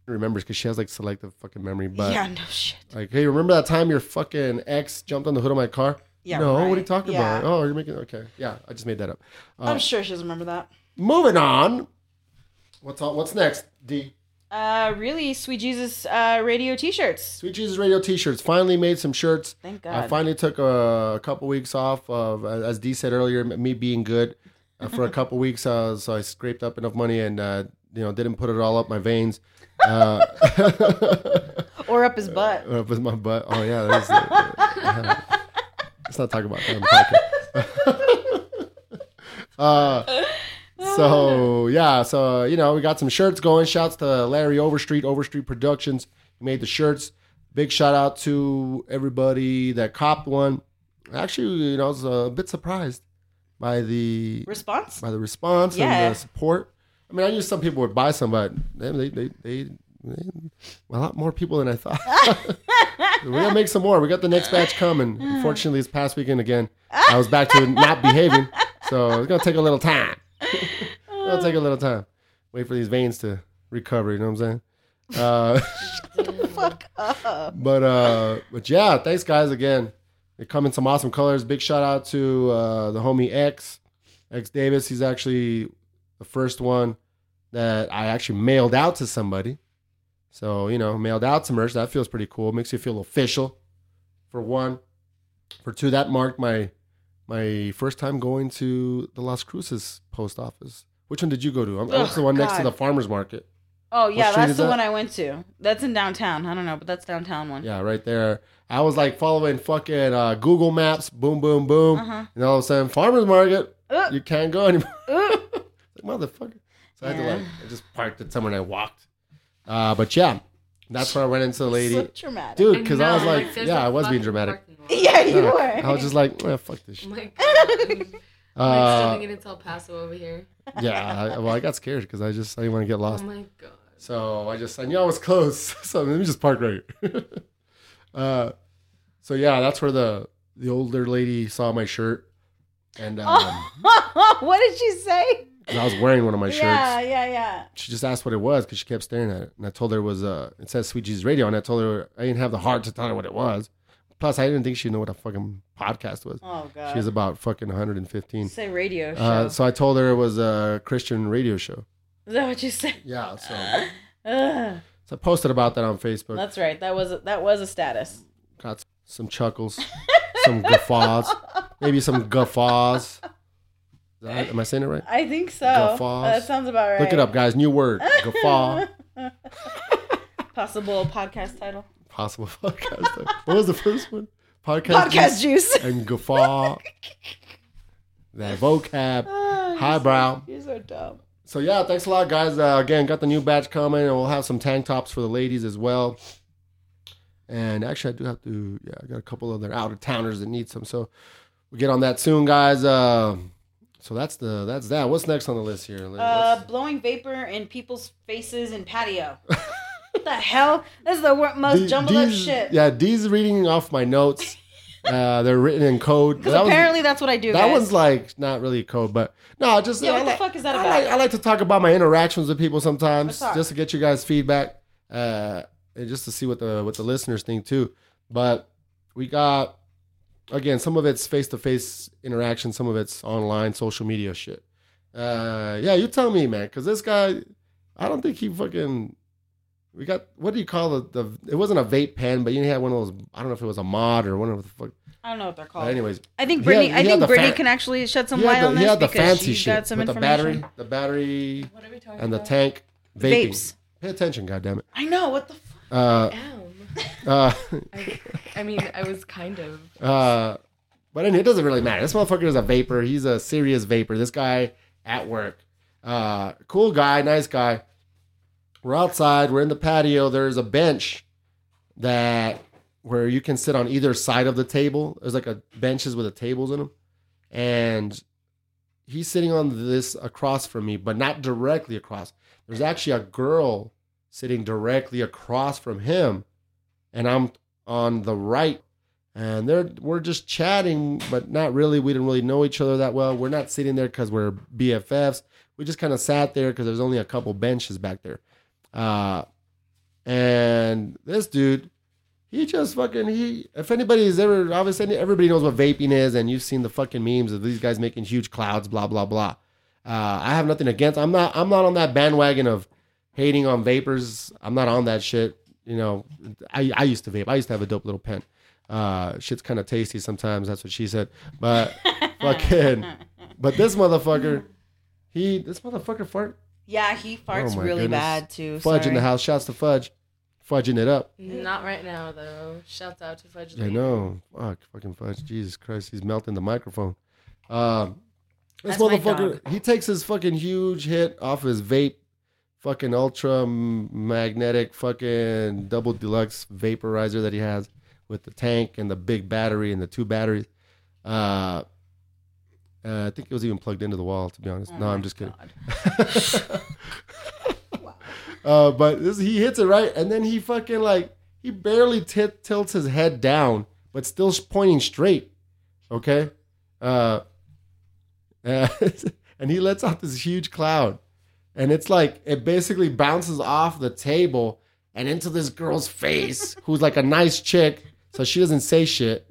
Remembers because she has like selective fucking memory. But yeah, no shit. Like, hey, remember that time your fucking ex jumped on the hood of my car? Yeah, no, right. What are you talking about? Oh, you're making... Okay, yeah, I just made that up. I'm sure she doesn't remember that. Moving on. What's next, D? Really, Sweet Jesus Radio t-shirts. Sweet Jesus Radio t-shirts. Finally made some shirts. Thank God. I finally took a couple weeks off of, as D said earlier, me being good for a couple weeks. So I scraped up enough money and, you know, didn't put it all up my veins. Or up his butt. Or up my butt. Oh, yeah. That's... Let's not talk about that. So, you know, we got some shirts going. Shouts to Larry Overstreet, Overstreet Productions. He made the shirts. Big shout out to everybody that copped one. Actually, you know, I was a bit surprised by the response. Yeah. And the support. I mean, I knew some people would buy some, but a lot more people than I thought. We're going to make some more. We got the next batch coming. Unfortunately, this past weekend again, I was back to not behaving. So it's going to take a little time. Wait for these veins to recover. You know what I'm saying? Shut the fuck up. But yeah, thanks guys again. They come in some awesome colors. Big shout out to the homie X Davis. He's actually the first one that I actually mailed out to somebody. So, you know, mailed out some merch. That feels pretty cool. Makes you feel official, for one. For two, that marked my first time going to the Las Cruces post office. Which one did you go to? That's the one next to the Farmer's Market. Oh, yeah, that's the one I went to. That's in downtown. I don't know, but that's downtown one. Yeah, right there. I was like following fucking Google Maps, boom, boom, boom. Uh-huh. And all of a sudden, Farmer's Market. You can't go anymore. Motherfucker. So I had to like, I just parked at somewhere and I walked. But yeah, that's where I ran into the lady. So dramatic. Dude, because I was like, yeah, I was being dramatic. Yeah, you were. I was just like, oh, fuck this shit. My God. Like sending it to El Paso over here. Yeah, well, I got scared because I didn't want to get lost. Oh my God. So I knew I was close. So let me just park right here. So yeah, that's where the older lady saw my shirt. And what did she say? I was wearing one of my shirts. Yeah. She just asked what it was because she kept staring at it. And I told her it was, it says Sweet Jesus Radio. And I told her I didn't have the heart to tell her what it was. Plus, I didn't think she'd know what a fucking podcast was. Oh, God. She was about fucking 115. Say radio show. So I told her it was a Christian radio show. Is that what you said? Yeah. So I posted about that on Facebook. That's right. That was a status. Got some chuckles, some guffaws, maybe some guffaws. Is that, am I saying it right? I think so. Guffaws. That sounds about right. Look it up, guys. New word. Guffaw. Possible podcast title. Possible podcast title. What was the first one? Podcast juice. And guffaw. That vocab. Oh, highbrow. You're so dumb. So yeah, thanks a lot, guys. Again, got the new batch coming, and we'll have some tank tops for the ladies as well. And actually, I do have to. Yeah, I got a couple other out of towners that need some. So we'll get on that soon, guys. So that's that. What's next on the list here? Blowing vapor in people's faces and patio. What the hell? This is the most jumbled up shit. Yeah, Dee's reading off my notes. They're written in code. Because apparently that's what I do. That guys. One's like not really code, but no, just yeah. What the fuck is that about? I like to talk about my interactions with people sometimes, just to get you guys feedback, and just to see what the listeners think too. But we got. Again, some of it's face-to-face interaction. Some of it's online, social media shit. Yeah, you tell me, man. Because this guy, I don't think he fucking... We got... What do you call it? It wasn't a vape pen, but you had one of those... I don't know if it was a mod or one of the fuck... I don't know what they're called. But anyways. I think Brittany can actually shed some light on this. He had the fancy shit with the battery what are we talking and about? The tank vaping. Vapes. Pay attention, goddammit. I know. What the fuck? I was kind of. But anyway, it doesn't really matter. This motherfucker is a vapor. He's a serious vapor. This guy at work. Cool guy, nice guy. We're outside. We're in the patio. There's a bench where you can sit on either side of the table. There's like a benches with the tables in them. And he's sitting on this across from me, but not directly across. There's actually a girl sitting directly across from him. And I'm on the right, and we're just chatting, but not really. We didn't really know each other that well. We're not sitting there because we're BFFs. We just kind of sat there because there's only a couple benches back there. And this dude, he just fucking, if anybody's ever, obviously everybody knows what vaping is, and you've seen the fucking memes of these guys making huge clouds, blah, blah, blah. I have nothing against, I'm not on that bandwagon of hating on vapors. I'm not on that shit. You know, I used to vape. I used to have a dope little pen. Shit's kind of tasty sometimes. That's what she said. But fucking, but this motherfucker fart. Yeah, he farts really goodness. Bad too. Fudge in the house. Shouts to Fudge, fudging it up. Not right now though. Shouts out to Fudge. I know. Fuck, fucking Fudge. Jesus Christ, he's melting the microphone. This That's motherfucker. He takes his fucking huge hit off his vape. Fucking ultra magnetic fucking double deluxe vaporizer that he has with the tank and the big battery and the two batteries. I think it was even plugged into the wall, to be honest. No, I'm just kidding. Wow. But he hits it right. And then he fucking he barely tilts his head down, but still pointing straight. Okay. And he lets out this huge cloud. And it's it basically bounces off the table and into this girl's face, who's like a nice chick, so she doesn't say shit.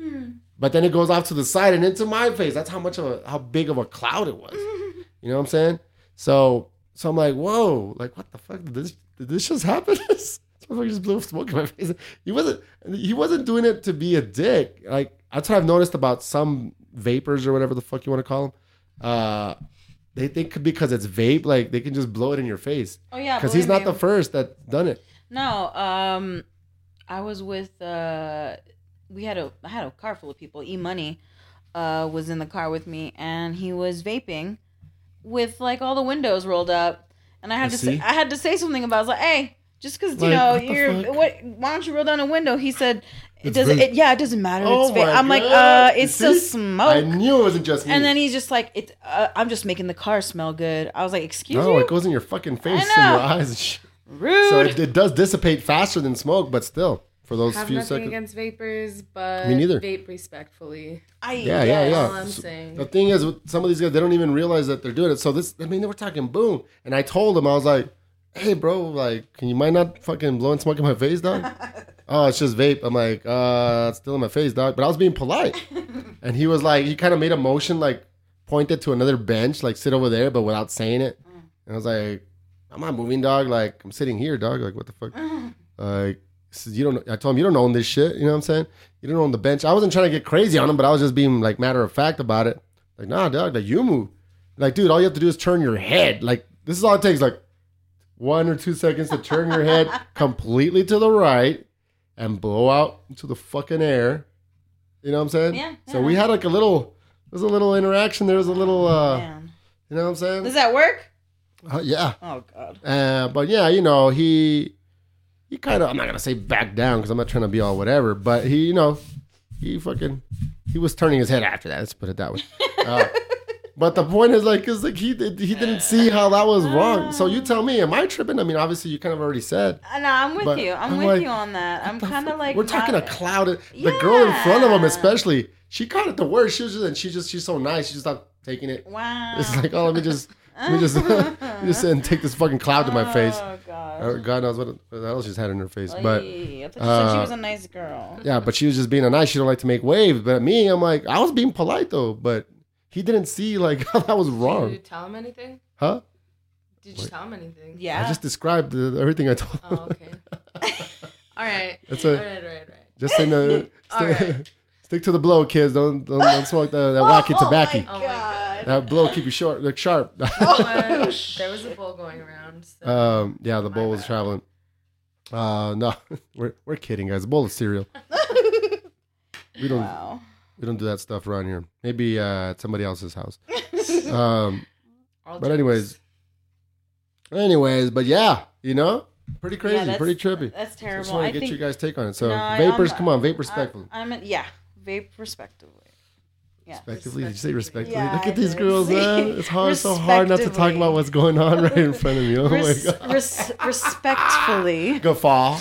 But then it goes off to the side and into my face. That's how big of a cloud it was. You know what I'm saying? So I'm like, whoa, what the fuck? Did this just happen? This motherfucker just blew up smoke in my face. He wasn't doing it to be a dick. That's what I've noticed about some vapors or whatever the fuck you want to call them. They think because it's vape, they can just blow it in your face. Oh yeah, because he's not the first that done it. No, I was with I had a car full of people. E-Money, was in the car with me, and he was vaping with like all the windows rolled up, and I had to say something about it. I was like, hey, just because like, you know why don't you roll down a window? He said, it doesn't matter. Oh, it's I'm God. Like, it's still smoke. I knew it wasn't just me. And then he's just like, I'm just making the car smell good. I was like, excuse me? No, it goes in your fucking face and your eyes and shit. Rude. So it does dissipate faster than smoke, but still, for those few seconds. I have nothing against vapors, but me neither. Vape respectfully. That's all I'm saying. The thing is, with some of these guys, they don't even realize that they're doing it. So they were talking boom. And I told them, I was like, hey, bro, like, can you mind not fucking blowing smoke in my face, dog? Oh, it's just vape. I'm like, it's still in my face, dog. But I was being polite. And he was like, he kind of made a motion, like, pointed to another bench, like, sit over there, but without saying it. And I was like, I'm not moving, dog. Like, I'm sitting here, dog. Like, what the fuck? Like, I told him, you don't own this shit. You know what I'm saying? You don't own the bench. I wasn't trying to get crazy on him, but I was just being, like, matter of fact about it. Like, nah, dog, like, you move. Like, dude, all you have to do is turn your head. Like, this is all it takes, like, 1 or 2 seconds to turn your head completely to the right and blow out into the fucking air. You know what I'm saying? Yeah. So we had, like, a little interaction. There was a little, you know what I'm saying? Does that work? Yeah. Oh, God. But, yeah, you know, he kind of, I'm not going to say back down because I'm not trying to be all whatever, but he, you know, he was turning his head after that. Let's put it that way. But the point is, like, he didn't see how that was wrong. So you tell me, am I tripping? I mean, obviously, you kind of already said. No, I'm with you. I'm with you on that. I'm kind of like... We're talking a cloud. The girl in front of him, especially, she caught it the worst. She's so nice. She just stopped taking it. Wow. It's like, oh, let me just sit and take this fucking cloud to my face. Oh, God. God knows what else she's had in her face. But I thought she was a nice girl. Yeah, but she was just being a nice. She don't like to make waves. But me, I'm like, I was being polite, though, but... He didn't see, like, how that was wrong. Did you tell him anything? Huh? Tell him anything? Yeah. I just described everything I told him. Oh, okay. All right. All right. Just say no. Stick to the blow, kids. Don't smoke that wacky tobacco. Oh, my God. That blow keep you short, look sharp. There was a bowl going around. So yeah, the bowl was traveling. No, we're kidding, guys. A bowl of cereal. We don't... Wow. We don't do that stuff around here. Maybe at somebody else's house. But anyways, but yeah, you know, pretty crazy, pretty trippy. That's terrible. So I just want to get you guys' take on it. So vapors, come on, vape respectfully. Vape respectively. Yeah. Respectively? Did you say respectively? Yeah, look at these girls, man. It's hard, so hard not to talk about what's going on right in front of you. Oh my God. Respectfully. Guffaw.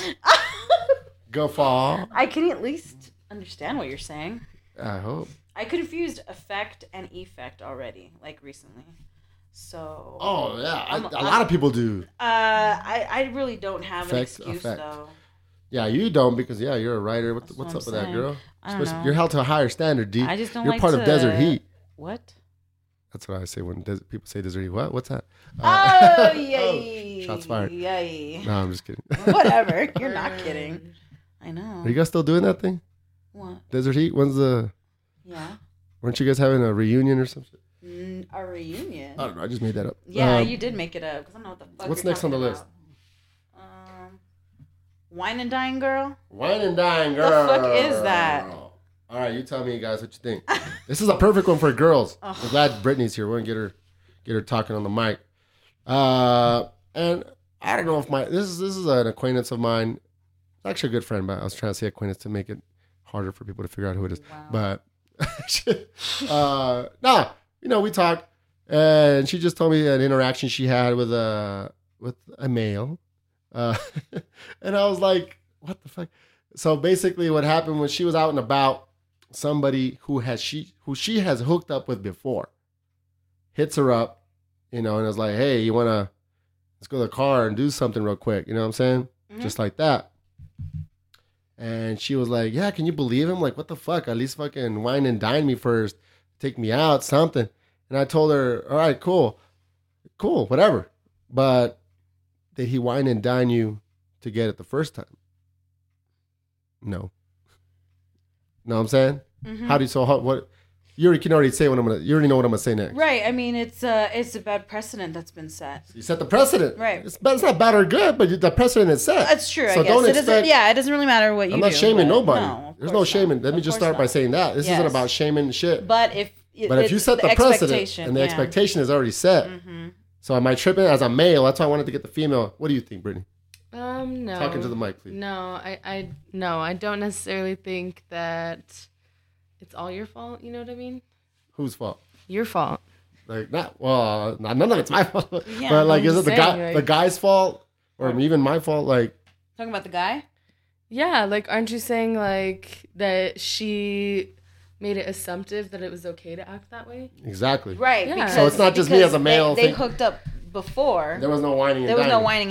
I can at least understand what you're saying. I hope. I confused effect and effect already, like recently. So. Oh yeah, a lot of people do. I really don't have an excuse though. Yeah, you don't because you're a writer. What's up with that, girl? You're held to a higher standard, D. I just don't. You're like part of Desert Heat. What? That's what I say when people say Desert Heat. What? What's that? Oh yay! Oh, shots fired. Yay! No, I'm just kidding. Whatever. You're not kidding. I know. Are you guys still doing that thing? What? Desert Heat? When's the... Yeah. Weren't you guys having a reunion or something? A reunion? I don't know. I just made that up. Yeah, you did make it up. Because I don't know what the fuck. What's next on the list? Wine and Dine Girl? Wine and Dine Girl. The fuck is that? All right, you tell me, guys, what you think. This is a perfect one for girls. Oh. I'm glad Brittany's here. We're going to get her talking on the mic. And I don't know if my... This is an acquaintance of mine. Actually a good friend, but I was trying to say acquaintance to make it harder for people to figure out who it is. Wow. But you know, we talked, and she just told me an interaction she had with a male, and I was like, what the fuck? So basically what happened was she was out and about, somebody who she has hooked up with before hits her up, you know, and is like, hey, you want to, let's go to the car and do something real quick, you know what I'm saying? Mm-hmm. Just like that. And she was like, yeah, can you believe him? Like, what the fuck? At least fucking wine and dine me first. Take me out, something. And I told her, all right, cool, whatever. But did he wine and dine you to get it the first time? No. Know what I'm saying? Mm-hmm. You can already say what you already know what I'm going to say next. Right. I mean, it's a bad precedent that's been set. You set the precedent. Right. It's not bad or good, but the precedent is set. That's true, so I guess. It doesn't really matter what you do. I'm not shaming nobody. No, There's no shaming. Let me just start by saying that. This isn't about shaming shit. But if you set the precedent and the expectation is already set. Mm-hmm. So am I tripping as a male? That's why I wanted to get the female. What do you think, Brittany? No. Talking to the mic, please. No, I don't necessarily think that it's all your fault. You know what I mean? Whose fault? Your fault. Like none of it's my fault. Yeah, but like, is it the guy's fault or even my fault? Like talking about the guy? Yeah. Like, aren't you saying like that she made it assumptive that it was okay to act that way? Exactly. Right. Yeah. So it's not just me as a male. They hooked up before. There was no whining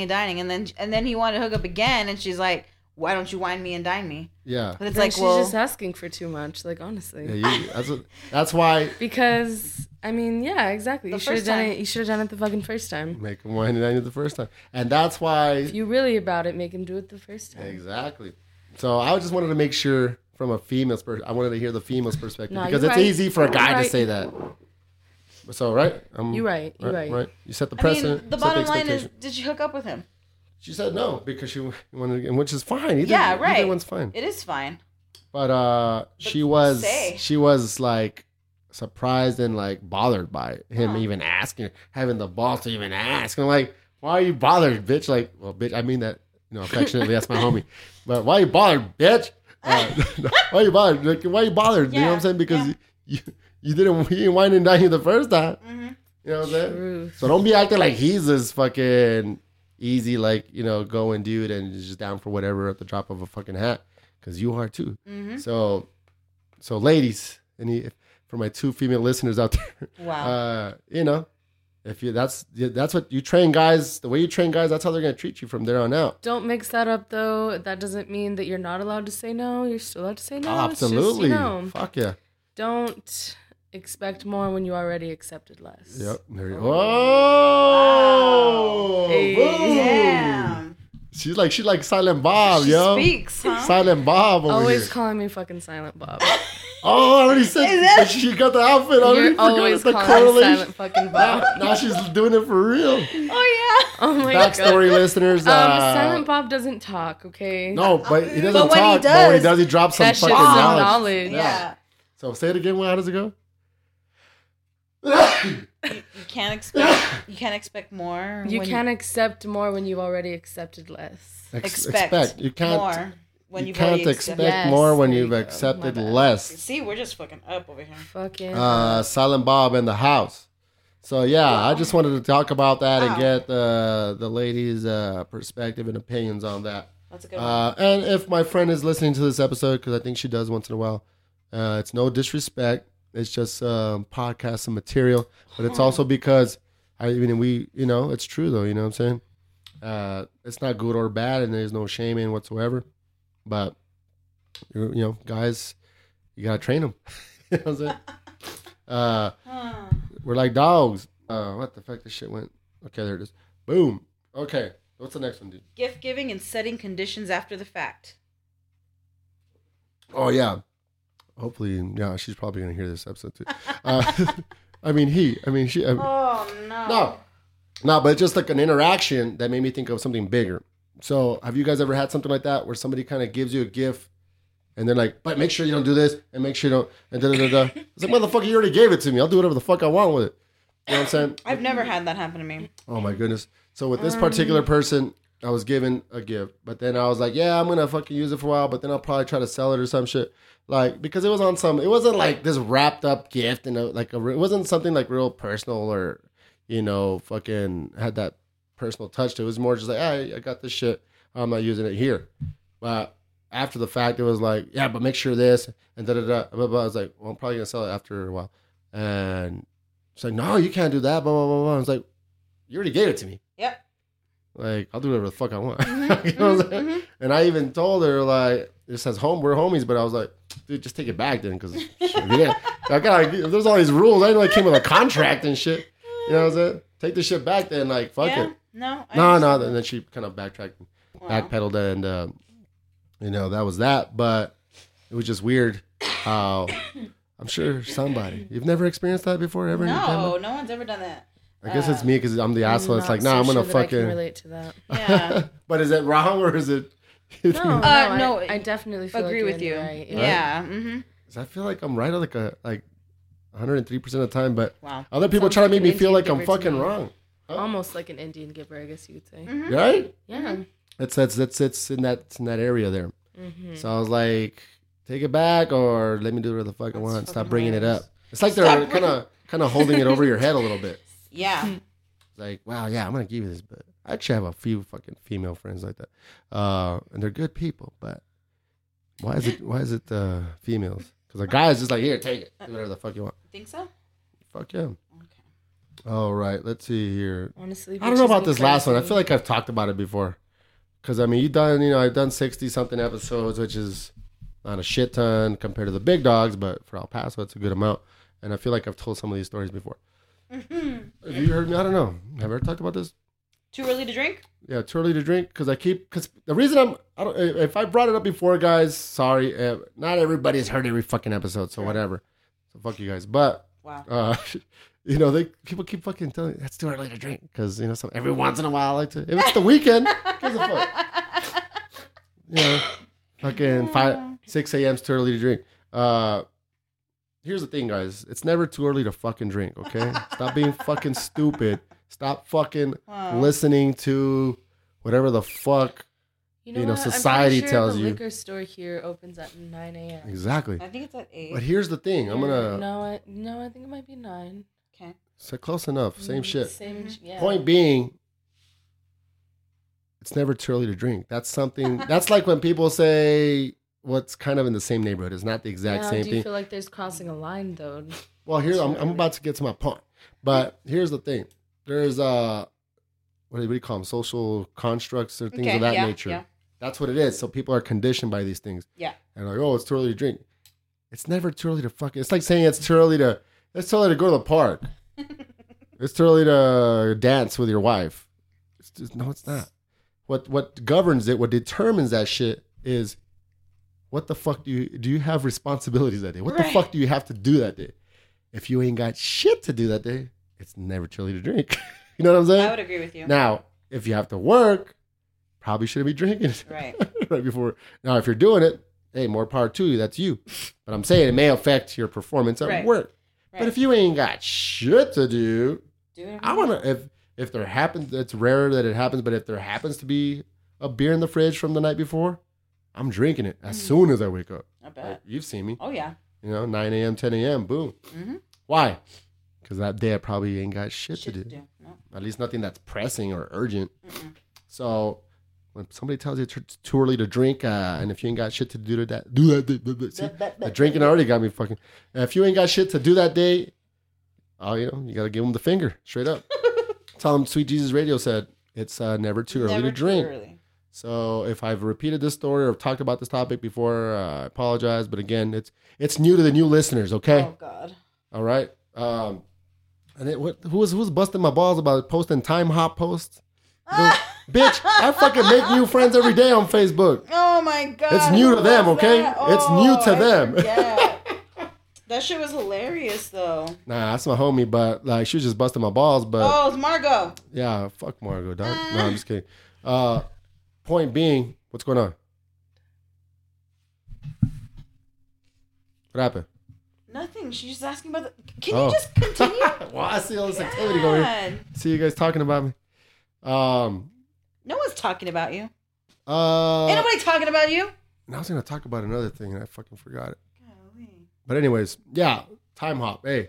and dining. And then he wanted to hook up again, and she's like, why don't you wine me and dine me? Yeah. But it's she's just asking for too much, like, honestly. Yeah, that's why. Because, I mean, yeah, exactly. You should have done it. You should have done it the fucking first time. Make him wine and dine you the first time. And that's why. If you're really about it, make him do it the first time. Exactly. So I just wanted to make sure from a female's perspective. I wanted to hear the female's perspective because it's easy for a guy to say that. So, right? You're right. You set the precedent. I mean, the bottom line is, did you hook up with him? She said no because she wanted to, which is fine. Either one's fine. It is fine. But she was like surprised and like bothered by him even asking, having the balls to even ask. And I'm like, why are you bothered, bitch? Like, well, bitch, I mean that, you know, affectionately. That's my homie. But why are you bothered, bitch? Why are you bothered? Like, why are you bothered? Yeah. You know what I'm saying? Because you didn't wine and dine you the first time. Mm-hmm. You know what I'm saying? So don't be acting like he's this fucking easy, like, you know, going dude and just down for whatever at the drop of a fucking hat, because you are too. Mm-hmm. So ladies, for my two female listeners out there, wow, you know, if you that's what you train guys, the way you train guys, that's how they're gonna treat you from there on out. Don't mix that up though. That doesn't mean that you're not allowed to say no. You're still allowed to say no. Absolutely, it's just, you know, fuck yeah. Don't expect more when you already accepted less. Yep. There you go. Oh, wow. Hey. She's like Silent Bob, yo. She speaks, huh? Silent Bob over always here. Calling me fucking Silent Bob. Oh, I already said she got the outfit. I already forgot the correlation. Silent fucking Bob. Now she's doing it for real. Oh yeah. Oh my God. Backstory listeners. Silent Bob doesn't talk, okay? No, but he doesn't talk. But when he does, he drops some fucking knowledge. Yeah. So say it again. How does it go? You can't expect more. You can't accept more when you've already accepted less. Expect. You can't more when you've already accepted less. You can't expect more when you've accepted less. See, we're just fucking up over here. Fucking Silent Bob in the house. So yeah, I just wanted to talk about that and get the ladies' perspective and opinions on that. That's a good one. And if my friend is listening to this episode, because I think she does once in a while, it's no disrespect. It's just podcast and material, but it's also because you know, it's true though. You know what I'm saying? It's not good or bad, and there's no shame in whatsoever. But you know, guys, you gotta train them. You know what I'm saying? We're like dogs. What the fuck? This shit went. Okay, there it is. Boom. Okay, what's the next one, dude? Gift giving and setting conditions after the fact. Oh yeah. Hopefully, yeah, she's probably going to hear this episode too. She. No, but it's just like an interaction that made me think of something bigger. So have you guys ever had something like that where somebody kind of gives you a gift and they're like, but make sure you don't do this and make sure you don't, and da-da-da-da. It's like, motherfucker, you already gave it to me. I'll do whatever the fuck I want with it. You know what I'm saying? I've never had that happen to me. Oh, my goodness. So with this particular person, I was given a gift, but then I was like, yeah, I'm going to fucking use it for a while, but then I'll probably try to sell it or some shit. Like, because it was on some, it wasn't like this wrapped up gift and it wasn't something like real personal or, you know, fucking had that personal touch to it. It was more just like, hey, I got this shit. I'm not using it here. But after the fact, it was like, yeah, but make sure this and da da da. Blah, blah. I was like, well, I'm probably going to sell it after a while. And it's like, no, you can't do that. Blah, blah, blah, blah. I was like, you already gave it to me. Yep. Like, I'll do whatever the fuck I want. Mm-hmm, you know what I'm saying? Mm-hmm. And I even told her, like, it says home, we're homies, but I was like, dude, just take it back then, because there's all these rules. I know I came with a contract and shit. You know what I'm saying? Take this shit back then, like, fuck it. No. And then she kind of backtracked and backpedaled, and, you know, that was that. But it was just weird how I'm sure somebody, you've never experienced that before? Ever? No one's ever done that. I guess it's me because I'm the asshole. It's like, I'm going to fucking relate to that. Yeah. But is it wrong or is it No, I definitely feel agree like with you. Right. Yeah. Right? Mm-hmm. Cause I feel like I'm right like a 103% of the time, but wow. Other people try to make me feel like I'm fucking wrong. Huh? Almost like an Indian giver, I guess you would say. Mm-hmm. Right? Yeah. It's in that area there. Mm-hmm. So I was like, take it back, or let me do whatever the fuck I want. Stop bringing it up. It's like they're kind of holding it over your head a little bit. Yeah. Like, wow, yeah, I'm gonna give you this, but I actually have a few fucking female friends like that, and they're good people. But why is it females? Because a guy is just like, here, take it, do whatever the fuck you want. Think so? Fuck yeah. Okay. All right, let's see here. Honestly, I don't know about this last one. I feel like I've talked about it before. Because I mean, I've done 60-something episodes, which is not a shit ton compared to the big dogs, but for El Paso, it's a good amount. And I feel like I've told some of these stories before. Mm-hmm. Have you heard me? I don't know. Have I ever talked about this? Too early to drink? Yeah, too early to drink. Because the reason if I brought it up before, guys, sorry. Not everybody's heard every fucking episode, so whatever. So fuck you guys. But, wow. People keep fucking telling me that's too early to drink. Because, so every once in a while, I like to, if it's the weekend, give the fuck. Fucking 6 a.m. is too early to drink. Here's the thing, guys. It's never too early to fucking drink, okay? Stop being fucking stupid. Stop fucking listening to whatever the fuck society tells you. The liquor store here opens at 9 a.m. Exactly. I think it's at 8. But here's the thing. Yeah. I'm going to... No, I think it might be 9. Okay. So close enough. Same shit. Same, yeah. Point being, it's never too early to drink. That's something... That's like when people say... What's kind of in the same neighborhood. It's not the exact same thing. Do you feel like there's crossing a line, though? Well, here I'm about to get to my point. But here's the thing. There's, what do you call them? Social constructs or things of that nature. Yeah. That's what it is. So people are conditioned by these things. Yeah. And like, oh, it's too early to drink. It's never too early to fucking... It's like saying it's too early to go to the park. It's too early to dance with your wife. It's just, no, it's not. What governs it, what determines that shit is... What the fuck do you have responsibilities that day? What the fuck do you have to do that day? If you ain't got shit to do that day, it's never too early to drink. You know what I'm saying? I would agree with you. Now, if you have to work, probably shouldn't be drinking. Right. Right before. Now, if you're doing it, hey, more power to you. That's you. But I'm saying it may affect your performance at work. Right. But if you ain't got shit to do, if there happens, it's rare that it happens, but if there happens to be a beer in the fridge from the night before, I'm drinking it as soon as I wake up. I bet. Like, you've seen me. Oh, yeah. 9 a.m., 10 a.m., boom. Mm-hmm. Why? Because that day I probably ain't got shit to do. No. At least nothing that's pressing or urgent. Mm-mm. So when somebody tells you it's too early to drink, and if you ain't got shit to do that, see, the drinking already got me fucking. If you ain't got shit to do that day, you got to give them the finger, straight up. Tell them Sweet Jesus Radio said, it's never too early to drink. So if I've repeated this story or talked about this topic before, I apologize. But again, it's new to the new listeners, okay? Oh, God. All right. And who's busting my balls about posting time hop posts? Bitch, I fucking make new friends every day on Facebook. Oh, my God. It's new to them, okay? Oh, it's new to them. Yeah. That shit was hilarious, though. Nah, that's my homie, but like she was just busting my balls. But oh, it's Margo. Yeah, fuck Margo, dog. No, I'm just kidding. Point being, what's going on? What happened? Nothing. She's just asking about the... Can you just continue? Well, I see all this activity going here. See you guys talking about me. No one's talking about you. Ain't nobody talking about you. And I was going to talk about another thing, and I fucking forgot it. Golly. But anyways, yeah, time hop. Hey,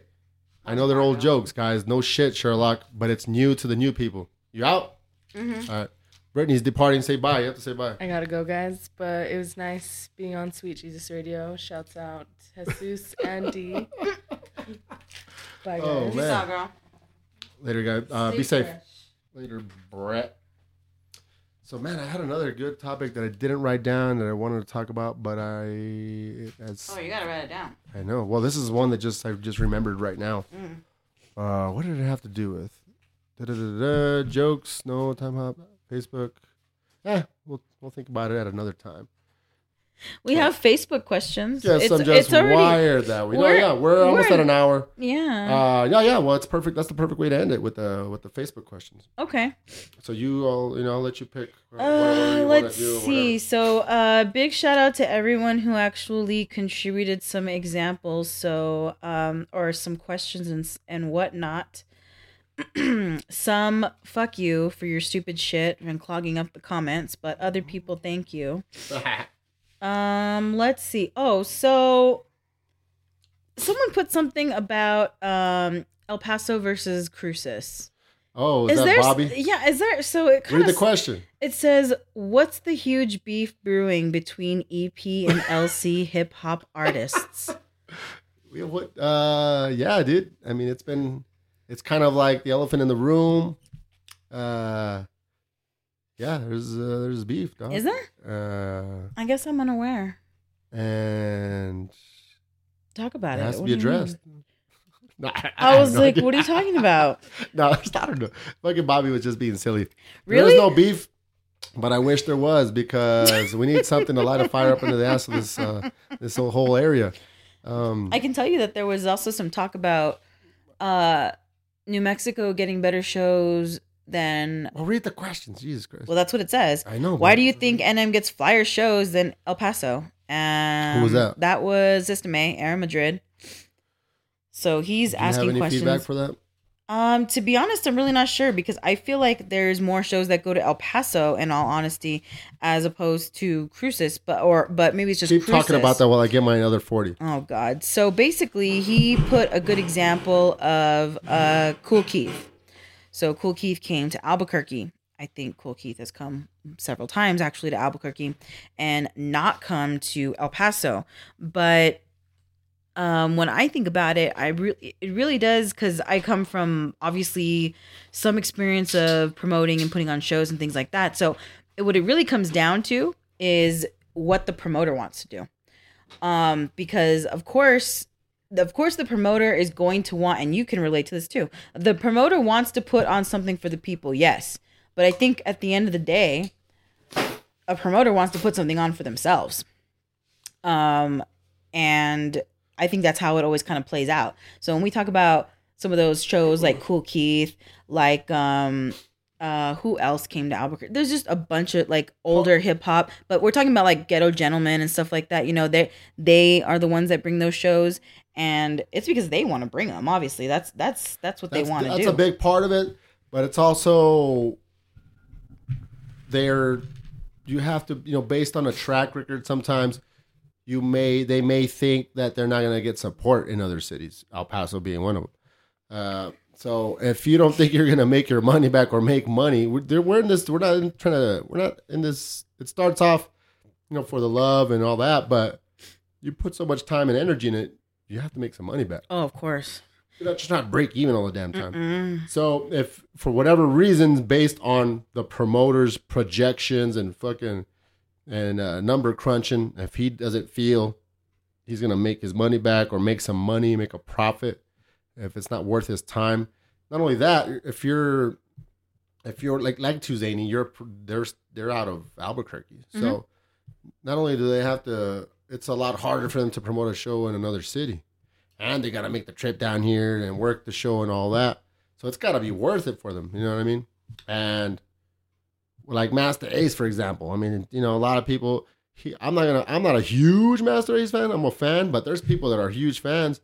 I know they're old jokes, guys. No shit, Sherlock, but it's new to the new people. You out? Mm-hmm. All right. Brittany's departing. Say bye. You have to say bye. I got to go, guys. But it was nice being on Sweet Jesus Radio. Shouts out Jesus and D. Bye, guys. Oh, peace out, girl. Later, guys. Be safe. Later, Brett. So, man, I had another good topic that I didn't write down that I wanted to talk about, but you got to write it down. I know. Well, this is one that I just remembered right now. Mm. What did it have to do with? Jokes. No, time hop. Facebook. We'll think about it at another time. We have Facebook questions. Yes, it's, I'm just wired that way. We're almost at an hour. Yeah. Well, it's perfect. That's the perfect way to end it with the Facebook questions. Okay. So I'll let you pick. Let's see. So, big shout out to everyone who actually contributed some examples. So, or some questions and whatnot. Some fuck you for your stupid shit and clogging up the comments, but other people thank you. Let's see. Oh, so someone put something about El Paso versus Cruces. Oh, is that Bobby? Yeah, is there? So it kind of read the question. It says, "What's the huge beef brewing between EP and LC hip hop artists?" Yeah, dude. I mean, it's kind of like the elephant in the room. Yeah, there's beef, dog. Is there? I guess I'm unaware. And talk about it. It has to be addressed. No, I was like, idea. What are you talking about? No, I don't know. Fucking Bobby was just being silly. Really? There's no beef, but I wish there was, because we need something to light a fire up into the ass of this whole area. I can tell you that there was also some talk about New Mexico getting better shows. Then well, read the questions, Jesus Christ. Well, that's what it says. I know. Why do you think NM gets flyer shows than El Paso? Who was that? That was Sistema, Aaron Madrid. So he's asking questions. Do you have any feedback for that? To be honest, I'm really not sure, because I feel like there's more shows that go to El Paso, in all honesty, as opposed to Cruces, but maybe it's just Cruces. Keep talking about that while I get my other 40. Oh God! So basically, he put a good example of Cool Keith. So Cool Keith came to Albuquerque. I think Cool Keith has come several times actually to Albuquerque and not come to El Paso. But when I think about it, it really does, because I come from obviously some experience of promoting and putting on shows and things like that. So what it really comes down to is what the promoter wants to do. Because of course the promoter is going to want, and you can relate to this too, the promoter wants to put on something for the people, yes. But I think at the end of the day, a promoter wants to put something on for themselves. And I think that's how it always kind of plays out. So when we talk about some of those shows like Cool Keith, like who else came to Albuquerque? There's just a bunch of like older hip hop, but we're talking about like Ghetto Gentlemen and stuff like that. You know, they are the ones that bring those shows, and it's because they want to bring them. Obviously, that's what they want to do. That's a big part of it, but it's also you have to, based on a track record, sometimes they may think that they're not going to get support in other cities, El Paso being one of them. So if you don't think you're going to make your money back or make money, we're not in this, it starts off, for the love and all that, but you put so much time and energy in it, you have to make some money back. Oh, of course. You're not just not break even all the damn time. Mm-mm. So if for whatever reasons, based on the promoter's projections and number crunching, if he doesn't feel he's going to make his money back or make some money, make a profit, if it's not worth his time. Not only that, if you're like Tuzani, they're out of Albuquerque. Mm-hmm. So not only do they have to, it's a lot harder for them to promote a show in another city, and they got to make the trip down here and work the show and all that. So it's got to be worth it for them. You know what I mean? And like Master Ace, for example, I mean, a lot of people, I'm not a huge Master Ace fan. I'm a fan, but there's people that are huge fans.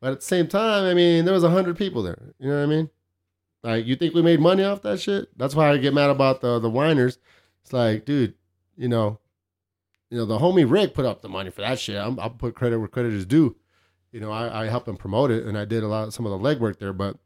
But at the same time, I mean, there was 100 people there. You know what I mean? Like, you think we made money off that shit? That's why I get mad about the whiners. It's like, dude, the homie Rick put up the money for that shit. I'll put credit where credit is due. I helped him promote it, and I did some of the legwork there. But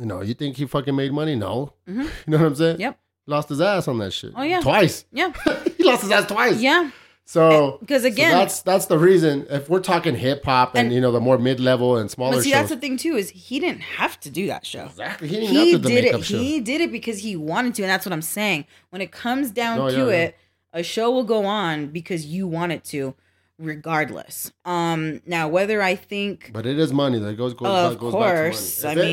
you think he fucking made money? No. Mm-hmm. You know what I'm saying? Yep. Lost his ass on that shit. Oh yeah. Twice. Yeah. He lost his ass twice. Yeah. So, because again, that's the reason. If we're talking hip hop and the more mid level and smaller, but see, shows, that's the thing too, is he didn't have to do that show. Exactly, he didn't have to do the makeup show. He did it because he wanted to, and that's what I'm saying. When it comes down to it, a show will go on because you want it to, regardless. Now whether I think, but it is money that goes back to money.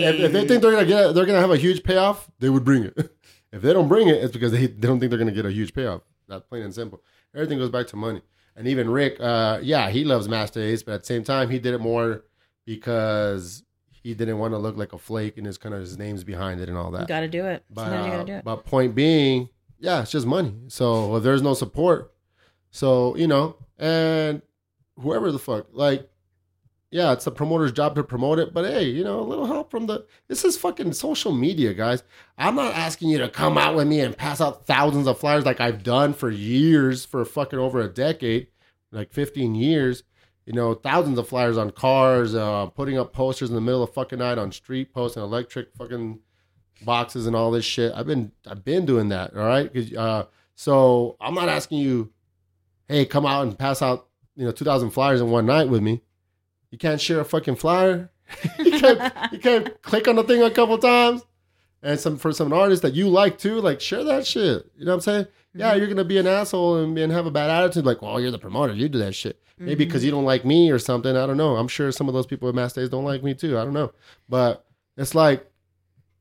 If they think they're gonna have a huge payoff, they would bring it. If they don't bring it, it's because they don't think they're gonna get a huge payoff. That's plain and simple. Everything goes back to money. And even Rick, yeah, he loves Master Ace, but at the same time, he did it more because he didn't want to look like a flake, and his kind of his name's behind it and all that. You got to do it. But, you gotta do it. But point being, yeah, it's just money. So well, there's no support. So, you know, and whoever the fuck, like, yeah, it's the promoter's job to promote it. But hey, you know, a little help from the, this is fucking social media, guys. I'm not asking you to come out with me and pass out thousands of flyers like I've done for years, for fucking over a decade, like 15 years. You know, thousands of flyers on cars, putting up posters in the middle of fucking night on street posts and electric fucking boxes and all this shit. I've been doing that, all right? So I'm not asking you, hey, come out and pass out, you know, 2,000 flyers in one night with me. You can't share a fucking flyer. you can't click on the thing a couple times. And for some artists that you like too, like share that shit. You know what I'm saying? Mm-hmm. Yeah, you're gonna be an asshole and have a bad attitude. Like, well, you're the promoter. You do that shit. Mm-hmm. Maybe because you don't like me or something. I don't know. I'm sure some of those people at Master Ace don't like me too. I don't know. But it's like,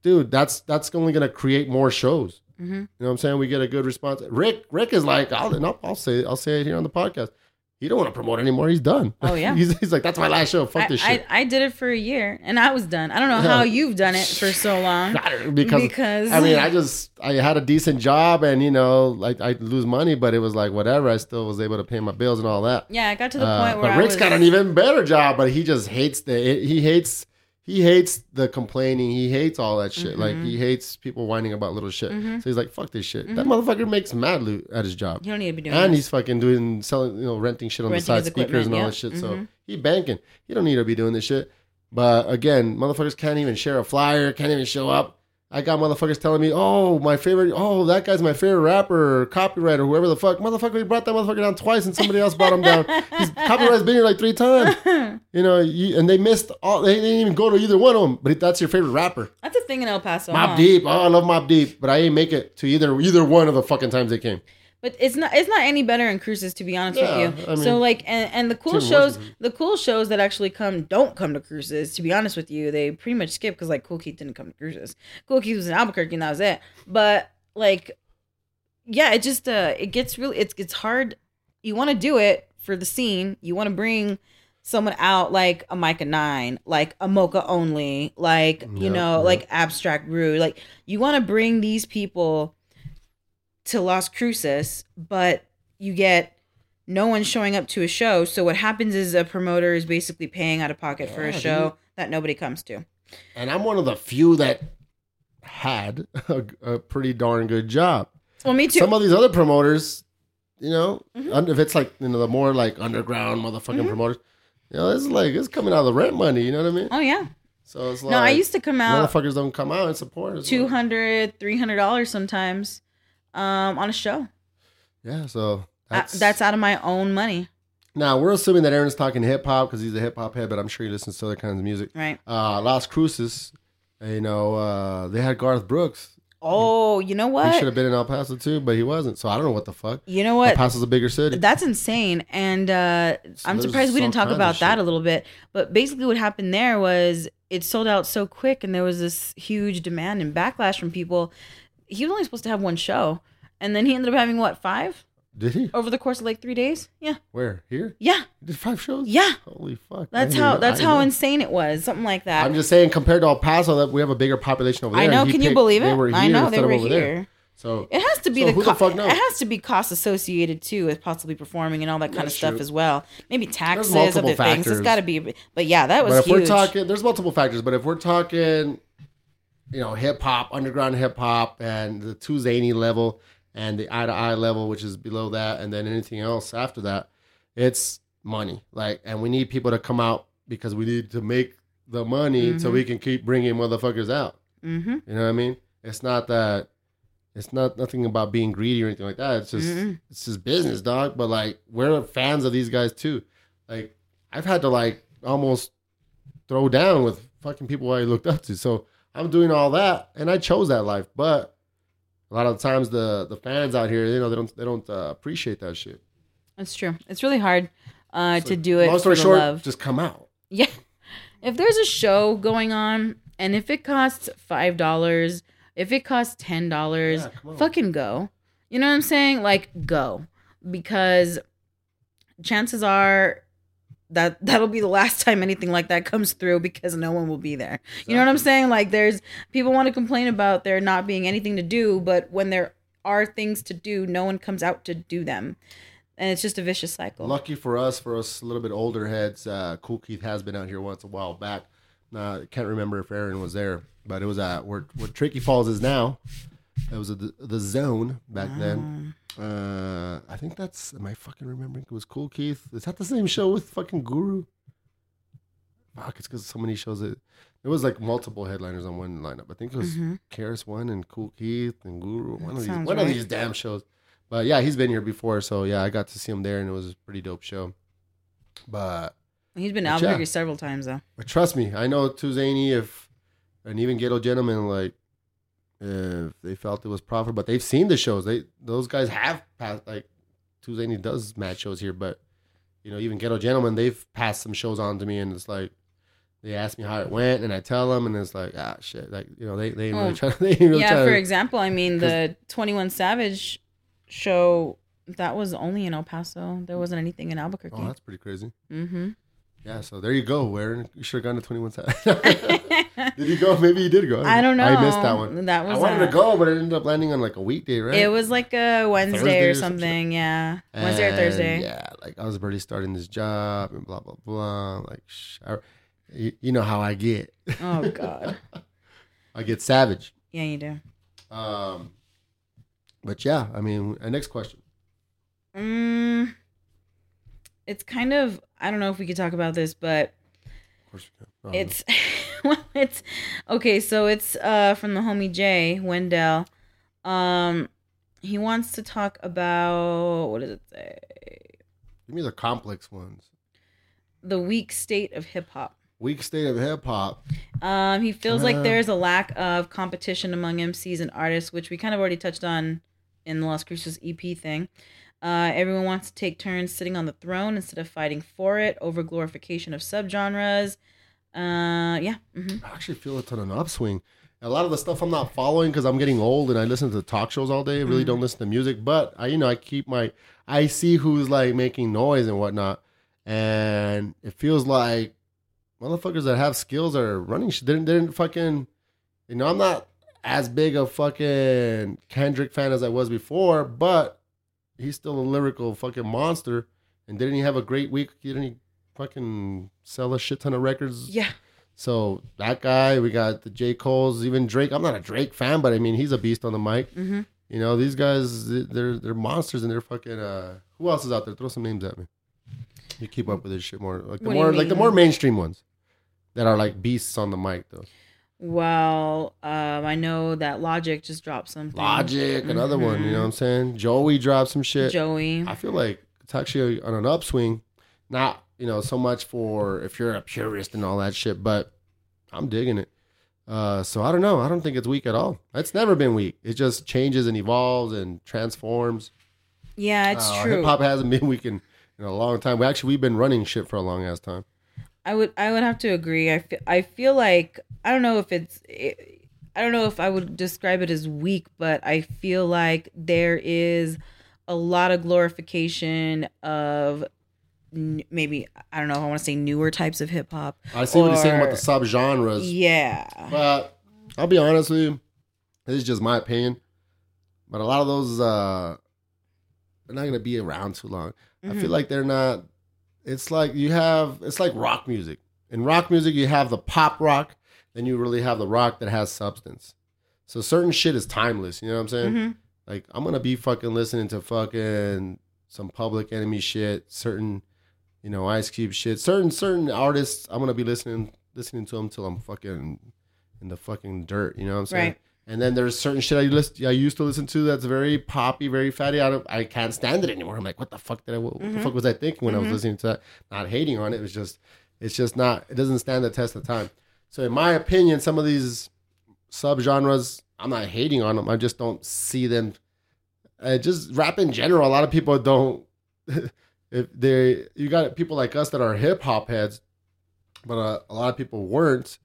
dude, that's only gonna create more shows. Mm-hmm. You know what I'm saying? We get a good response. Rick is like, I'll say it here on the podcast. He don't want to promote anymore. He's done. Oh, yeah. he's like, that's my last show. Fuck this shit. I did it for a year, and I was done. I don't know how you've done it for so long. because I mean, I had a decent job, and, you know, like I lose money, but it was like, whatever. I still was able to pay my bills and all that. Yeah, I got to the point where Rick's got an even better job, but he just hates he hates the complaining. He hates all that shit. Mm-hmm. Like, he hates people whining about little shit. Mm-hmm. So he's like, fuck this shit. Mm-hmm. That motherfucker makes mad loot at his job. You don't need to be doing that. And he's fucking selling, you know, renting shit on the side, speakers and all that shit. Mm-hmm. So he banking. He don't need to be doing this shit. But again, motherfuckers can't even share a flyer, can't even show up. I got motherfuckers telling me, that guy's my favorite rapper or copywriter or whoever the fuck. Motherfucker, he brought that motherfucker down twice and somebody else brought him down. His copyright's been here like 3 times. You know, and they missed all, they didn't even go to either one of them. But that's your favorite rapper. That's a thing in El Paso. Mobb Deep. Oh, I love Mobb Deep. But I ain't make it to either one of the fucking times they came. But it's not any better in Cruces, to be honest with you. I mean, so like, and the cool shows that actually don't come to Cruces, to be honest with you, they pretty much skip because like Cool Keith didn't come to Cruces. Cool Keith was in Albuquerque and that was it. But like, yeah, it just it gets really it's hard. You want to do it for the scene. You want to bring someone out like a Micah 9, like a Mocha Only, like like Abstract Rude. Like you want to bring these people to Las Cruces, but you get no one showing up to a show. So what happens is a promoter is basically paying out of pocket for a show that nobody comes to. And I'm one of the few that had a pretty darn good job. Well, me too. Some of these other promoters, you know, mm-hmm. if it's like, you know, the more like underground motherfucking mm-hmm. promoters, you know, it's like, it's coming out of the rent money. You know what I mean? Oh yeah. So it's like, no, I used to come out. Motherfuckers don't come out and support us. $200, $300 sometimes. On a show. Yeah, so that's out of my own money. Now, we're assuming that Aaron's talking hip-hop because he's a hip-hop head, but I'm sure he listens to other kinds of music. Right. Las Cruces, you know, they had Garth Brooks. Oh, you know what? He should have been in El Paso, too, but he wasn't, so I don't know what the fuck. You know what? El Paso's a bigger city. That's insane, and so I'm surprised we didn't talk about that a little bit, but basically what happened there was it sold out so quick, and there was this huge demand and backlash from people. He was only supposed to have one show, and then he ended up having, 5? Did he? Over the course of like 3 days? Yeah. Where? Here? Yeah. He did 5 shows? Yeah. Holy fuck. That's how insane it was. Something like that. I'm just saying, compared to El Paso, that we have a bigger population over there. I know. Can you believe it? They were here. So it has to be it has to be costs associated too with possibly performing and all that kind of stuff as well. Maybe taxes, other factors. Things. It's got to be. But yeah, that was huge. We're talking, there's multiple factors, but if we're talking, you know, hip hop, underground hip hop, and the Tuzani level, and the Eye to Eye level, which is below that, and then anything else after that, it's money. Like, and we need people to come out because we need to make the money mm-hmm. so we can keep bringing motherfuckers out. Mm-hmm. You know what I mean? It's not that. It's not nothing about being greedy or anything like that. It's just mm-hmm. it's just business, dog. But like, we're fans of these guys too. Like, I've had to like almost throw down with fucking people I looked up to. So I'm doing all that, and I chose that life. But a lot of the times, the fans out here, you know, they don't appreciate that shit. That's true. It's really hard to do it. Long story short, just come out. Yeah. If there's a show going on, and if it costs $5, if it costs $10, fucking go. You know what I'm saying? Like, go, because chances are that'll be the last time anything like that comes through because no one will be there. Exactly. You know what I'm saying? Like, there's people want to complain about there not being anything to do, but when there are things to do, no one comes out to do them. And it's just a vicious cycle. Lucky for us a little bit older heads, Cool Keith has been out here once a while back. I can't remember if Aaron was there, but it was where Tricky Falls is now. It was the Zone back then. I think that's, am I fucking remembering? It was Cool Keith. Is that the same show with fucking Guru? Fuck, it's because so many shows. It was like multiple headliners on one lineup. I think it was Karis One and Cool Keith and Guru. One of these damn shows. But yeah, he's been here before. So yeah, I got to see him there and it was a pretty dope show. But he's been out here several times though. But trust me, I know Tuzani and even Ghetto Gentleman, like, if they felt it was proper, but they've seen the shows. Those guys have passed, like Tuzani does mad shows here, but you know, even Ghetto Gentlemen, they've passed some shows on to me and it's like, they ask me how it went and I tell them and it's like, ah, shit. Like, you know, they ain't really trying to. Yeah, for example, I mean the 21 Savage show, that was only in El Paso. There wasn't anything in Albuquerque. Oh, that's pretty crazy. Mm-hmm. Yeah, so there you go, Aaron. You should have gone to 21 Savage. Did you go? Maybe you did go. I don't know. I missed that one. I wanted to go, but it ended up landing on like a weekday, right? It was like a Wednesday Thursday or something. Yeah. And Wednesday or Thursday. Yeah, like I was already starting this job and blah, blah, blah. Like, you know how I get. Oh, God. I get savage. Yeah, you do. But yeah, I mean, next question. It's kind of, I don't know if we could talk about this, but of course we can. It's okay. So it's from the homie Jay Wendell. He wants to talk about, what does it say? Give me the complex ones. The weak state of hip hop. Weak state of hip hop. He feels like there's a lack of competition among MCs and artists, which we kind of already touched on in the Las Cruces EP thing. Everyone wants to take turns sitting on the throne instead of fighting for it, over glorification of subgenres. I actually feel it's on an upswing. A lot of the stuff I'm not following because I'm getting old and I listen to the talk shows all day. I really don't listen to music, but I see who's like making noise and whatnot. And it feels like motherfuckers that have skills are running shit. They didn't fucking, you know, I'm not as big a fucking Kendrick fan as I was before, but he's still a lyrical fucking monster. And didn't he have a great week? Didn't he fucking sell a shit ton of records? Yeah. So that guy, we got the J. Cole's, even Drake. I'm not a Drake fan, but I mean, he's a beast on the mic. Mm-hmm. You know, these guys, they're monsters and they're fucking, who else is out there? Throw some names at me. You keep up with this shit more. Like the more mainstream ones that are like beasts on the mic though. Well, I know that Logic just dropped something. Another one, you know what I'm saying? Joey dropped some shit. I feel like it's actually on an upswing. Not, you know, so much for if you're a purist and all that shit, but I'm digging it. So I don't know. I don't think it's weak at all. It's never been weak. It just changes and evolves and transforms. Yeah, it's true. Hip hop hasn't been weak in a long time. We've been running shit for a long ass time. I would have to agree. I feel like, I don't know if I would describe it as weak, but I feel like there is a lot of glorification of maybe, I don't know if I want to say newer types of hip hop. I see what you're saying about the subgenres. Yeah. But I'll be honest with you, this is just my opinion, but a lot of those they're not going to be around too long. I feel like they're not. It's like rock music. In rock music, you have the pop rock, then you really have the rock that has substance. So certain shit is timeless. You know what I'm saying? Mm-hmm. Like, I'm going to be fucking listening to fucking some Public Enemy shit, certain, you know, Ice Cube shit, certain artists. I'm going to be listening to them till I'm fucking in the fucking dirt. You know what I'm saying? Right. And then there's certain shit I used to listen to that's very poppy, very fatty. I can't stand it anymore. I'm like, what the fuck was I thinking when I was listening to that? Not hating on it. It was just, it doesn't stand the test of time. So in my opinion, some of these subgenres, I'm not hating on them. I just don't see them. Just rap in general. A lot of people don't. You got people like us that are hip hop heads, but a lot of people weren't.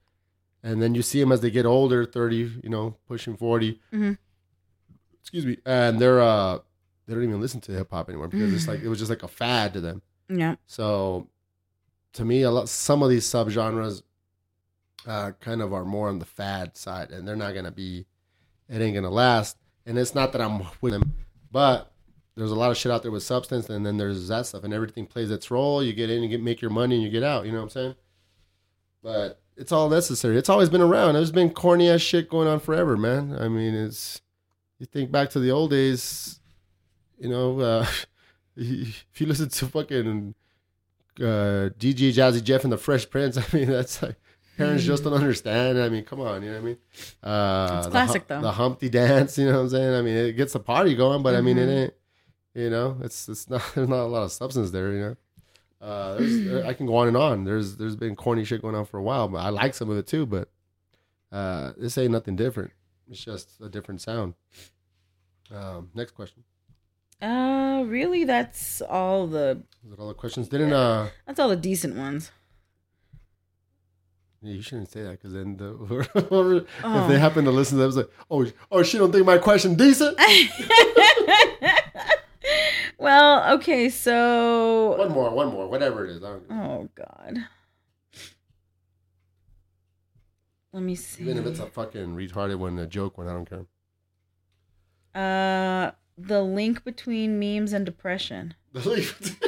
And then you see them as they get older, 30, you know, pushing 40. Mm-hmm. Excuse me. And they don't even listen to hip hop anymore because it's like, it was just like a fad to them. Yeah. So to me, some of these subgenres kind of are more on the fad side, and they're not going to be, it ain't going to last. And it's not that I'm with them, but there's a lot of shit out there with substance, and then there's that stuff, and everything plays its role. You get in, you make your money, and you get out. You know what I'm saying? But it's all necessary. It's always been around. There's been corny ass shit going on forever, man. I mean, it's, you think back to the old days, you know, if you listen to fucking DJ Jazzy Jeff and the Fresh Prince, I mean, that's like, parents just don't understand. I mean, come on, you know what I mean? It's classic, though. The Humpty Dance, you know what I'm saying? I mean, it gets the party going, but I mean, it ain't, you know, it's not, there's not a lot of substance there, you know? I can go on and on. There's been corny shit going on for a while, but I like some of it too, but this ain't nothing different. It's just a different sound. Next question. Really, that's all the... Is that all the questions? Didn't... That's all the decent ones. Yeah, you shouldn't say that, because then if they happen to listen to that, it's like, oh, she don't think my question decent? Well, okay, so... One more, whatever it is. Oh, God. Let me see. Even if it's a fucking retarded one, a joke one, I don't care. The link between memes and depression. The link between...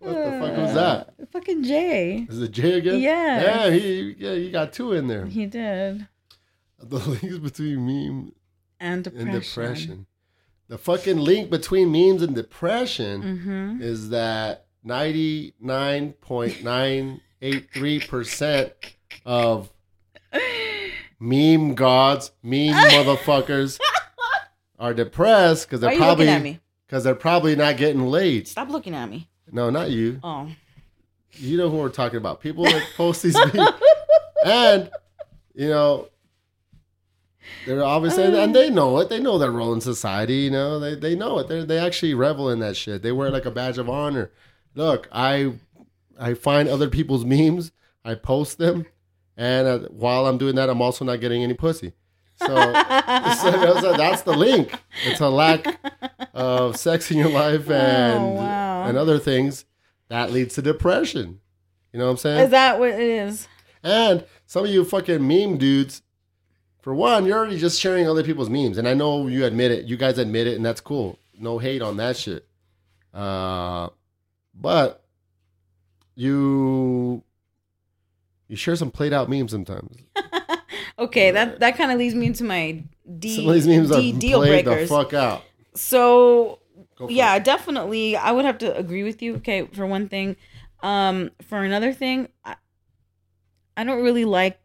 What the fuck was that? Fucking Jay. Is it Jay again? Yeah. Yeah, he got two in there. He did. The links between memes and depression. The fucking link between memes and depression is that 99.983% of meme gods, meme motherfuckers are depressed because they're probably not getting laid. Stop looking at me. No, not you. Oh. You know who we're talking about. People that post these memes. And, you know, they're obviously, and they know it. They know their role in society, you know. They know it. They actually revel in that shit. They wear it like a badge of honor. Look, I find other people's memes. I post them. And while I'm doing that, I'm also not getting any pussy. So that's the link. It's a lack of sex in your life and other things that leads to depression. You know what I'm saying? Is that what it is? And some of you fucking meme dudes, for one, you're already just sharing other people's memes. And I know you admit it. You guys admit it, and that's cool. No hate on that shit. But you share some played out memes sometimes. Okay, that kind of leads me into my deal breakers. The fuck out. So, yeah, definitely, I would have to agree with you. Okay, for one thing, for another thing, I don't really like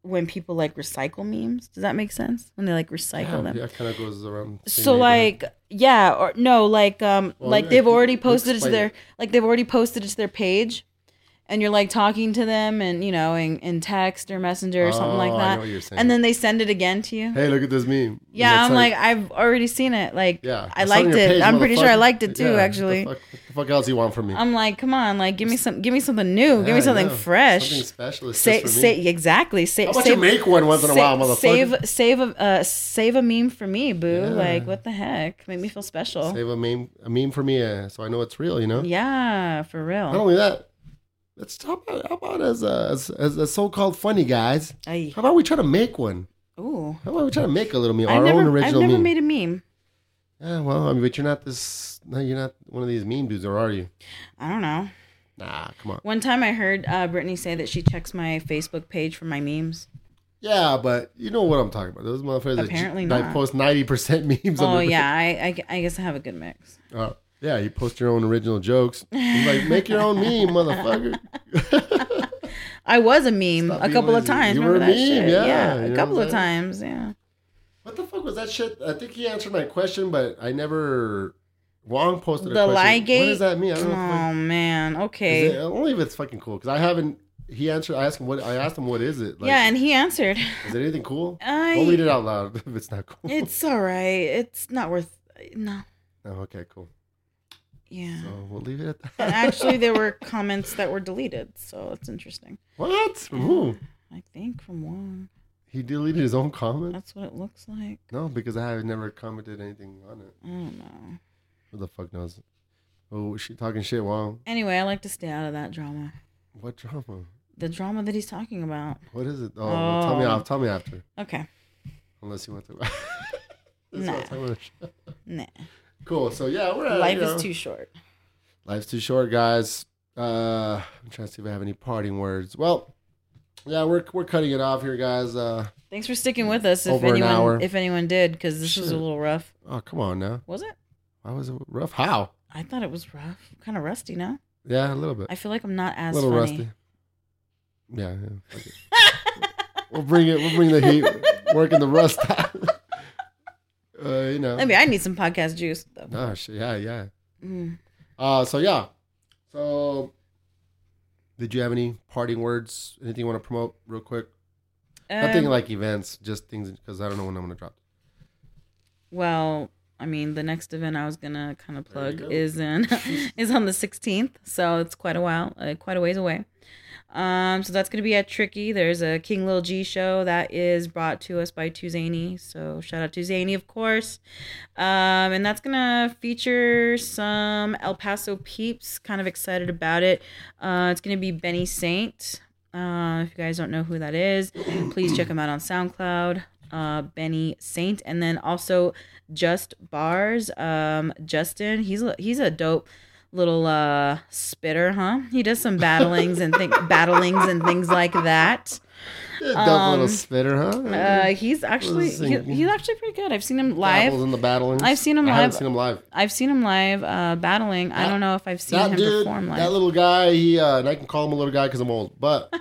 when people like recycle memes. Does that make sense? When they like recycle them? Yeah, kind of goes around. So like, yeah, or no, like, they've already posted it to their page. And you're like talking to them and, you know, in text or messenger or something like that. I know what you're saying. And then they send it again to you. Hey, look at this meme. Yeah, I'm like, I've already seen it. Like, yeah, I liked it. Page, I'm pretty sure I liked it too, yeah, actually. What the fuck else you want from me? I'm like, come on, like, give me something new. Yeah, give me something fresh. Something special. Exactly. How about you make one once in a while, motherfucker? Save a meme for me, boo. Yeah. Like, what the heck? Make me feel special. Save a meme for me so I know it's real, you know? Yeah, for real. Not only that. Let's talk about as so-called funny guys. Aye. How about we try to make one? Ooh. How about we try to make a little meme? Our own original meme. I've never made a meme. Yeah, well, I mean, but you're not one of these meme dudes, or are you? I don't know. Nah, come on. One time I heard Brittany say that she checks my Facebook page for my memes. Yeah, but you know what I'm talking about. Those motherfuckers that post 90% memes. Oh, yeah. I guess I have a good mix. Oh. Yeah, you post your own original jokes. You're like, make your own meme, motherfucker. I was a meme a couple of times. You were a meme, yeah. A couple of times, yeah. What the fuck was that shit? I think he answered my question, but I never... Wong posted a question. The Ligate? What does that mean? I don't know. Oh, man. Okay. Only if it's fucking cool, because I haven't... He answered. I asked him, what is it? Like, yeah, and he answered. Is it anything cool? Don't read it out loud if it's not cool. It's all right. It's not worth... No. Oh, okay, cool. Yeah. So we'll leave it at that. And actually, there were comments that were deleted, so it's interesting. What? From who? I think from Wong. He deleted his own comment? That's what it looks like. No, because I have never commented anything on it. I don't know. Who the fuck knows? Oh, is she talking shit? Wow. Anyway, I like to stay out of that drama. What drama? The drama that he's talking about. What is it? Oh, well, tell me after. Okay. Unless you want to. Nah. Cool. So yeah, we're at, life is too short. Life's too short, guys. I'm trying to see if I have any parting words. Well, yeah, we're cutting it off here, guys. Thanks for sticking with us. If anyone did, because this was a little rough. Oh, come on now. Was it? Why was it rough? How? I thought it was rough. I'm kind of rusty now. Yeah, a little bit. I feel like I'm not as funny. A little rusty. Yeah. Okay. We'll bring the heat. Working the rust out. I mean, I need some podcast juice though. Oh shit! Yeah. Mm. So did you have any parting words? Anything you want to promote real quick? Nothing like events, just things, because I don't know when I'm going to drop. Well, I mean, the next event I was going to kind of plug is on the 16th. So it's quite a ways away. So that's going to be at Tricky. There's a King Lil G show that is brought to us by Tuzani. So shout out to Tuzani, of course. And that's going to feature some El Paso peeps. Kind of excited about it. It's going to be Benny Saint. If you guys don't know who that is, please check him out on SoundCloud. Benny Saint. And then also Just Bars. Justin, he's a dope little spitter, huh? He does some battlings and things like that. Dumb little spitter, huh? He's actually pretty good. I've seen him live. Battles in the battlings. I've seen him live battling. I don't know if I've seen him perform live. That little guy, and I can call him a little guy because I'm old, but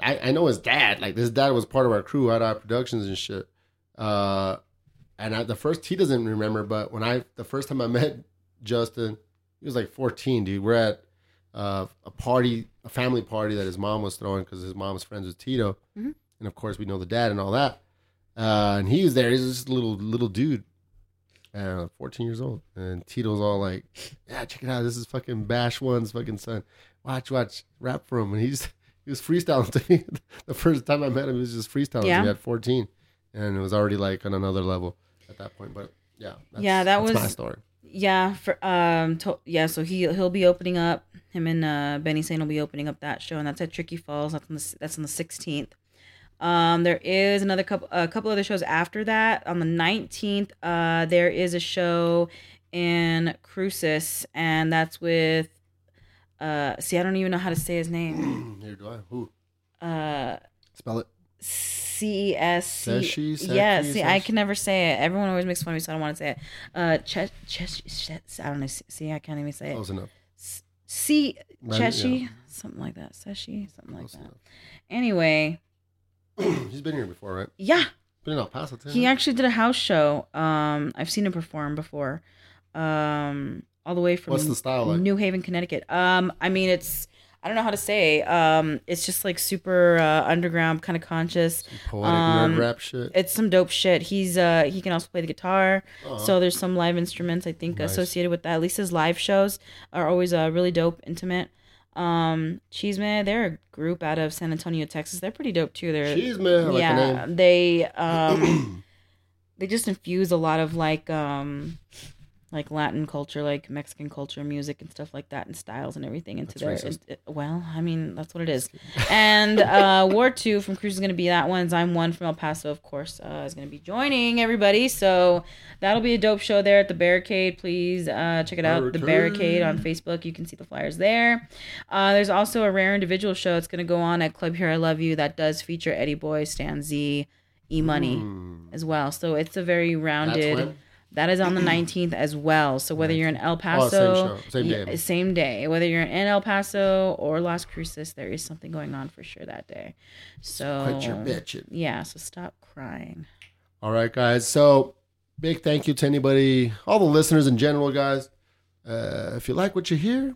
I know his dad. Like, his dad was part of our crew at our productions and shit. He doesn't remember, but the first time I met Justin, he was like 14, dude. We're at a family party that his mom was throwing because his mom's friends with Tito. Mm-hmm. And of course, we know the dad and all that. And he was there. He's just a little dude, 14 years old. And Tito's all like, yeah, check it out. This is fucking Bash One's fucking son. Watch, rap for him. And he was freestyling to me. The first time I met him, he was just freestyling to me at 14. And it was already like on another level at that point. But yeah, that was my story. Yeah, so he'll be opening up. Him and Benny Sane will be opening up that show, and that's at Tricky Falls. That's on the 16th. There is another couple other shows after that. On the 19th, there is a show in Cruces, and that's with I don't even know how to say his name. Neither do I. Who? Spell it. CES. Yeah, see, I can never say it. Everyone always makes fun of me, so I don't want to say it. I don't know. See, I can't even say it. Close enough. Something like that. Seshi, something like that. Anyway. He's been here before, right? Yeah. Been in El Paso, too. He actually did a house show. I've seen him perform before. All the way from What's the style like? New Haven, Connecticut. I mean, it's... I don't know how to say. It's just like super underground, kind of conscious. Some poetic nerd rap shit. It's some dope shit. He's he can also play the guitar. Uh-huh. So there's some live instruments I think associated with that. At least his live shows are always really dope, intimate. Cheeseman, they're a group out of San Antonio, Texas. They're pretty dope too. They're Cheeseman. Like yeah, they they just infuse a lot of like Latin culture, like Mexican culture, music and stuff like that, and styles and everything into there. Well, I mean, that's what it is. And War 2 from Cruise is going to be that one. Zyme 1 from El Paso, of course, is going to be joining everybody. So that'll be a dope show there at the Barricade. Please check it out. Barricade. The Barricade on Facebook. You can see the flyers there. There's also a rare individual show that's going to go on at Club Here I Love You that does feature Eddie Boy, Stan Z, E-Money as well. So it's a very rounded... That is on the 19th as well. So whether you're in El Paso, same day. Whether you're in El Paso or Las Cruces, there is something going on for sure that day. So quit your bitching. Yeah. So stop crying. All right, guys. So big thank you to anybody, all the listeners in general, guys. If you like what you hear,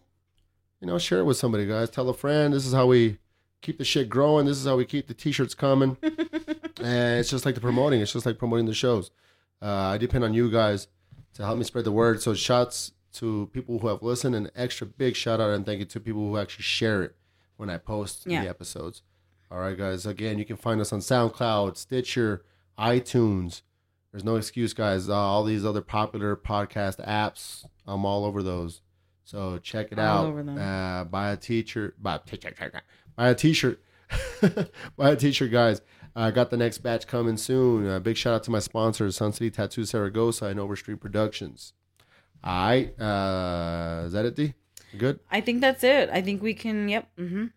share it with somebody, guys. Tell a friend. This is how we keep the shit growing. This is how we keep the t-shirts coming. And it's just like It's just like promoting the shows. I depend on you guys to help me spread the word. So shouts to people who have listened, and extra big shout out and thank you to people who actually share it when I post the episodes. All right, guys. Again, you can find us on SoundCloud, Stitcher, iTunes. There's no excuse, guys. All these other popular podcast apps, I'm all over those. So check it out. Over them. Buy a t-shirt. Buy a t-shirt, guys. I got the next batch coming soon. Big shout out to my sponsors, Sun City Tattoo Saragossa and Overstreet Productions. All right. Is that it, D? Good? I think that's it. I think we can,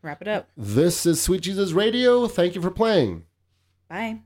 wrap it up. This is Sweet Jesus Radio. Thank you for playing. Bye.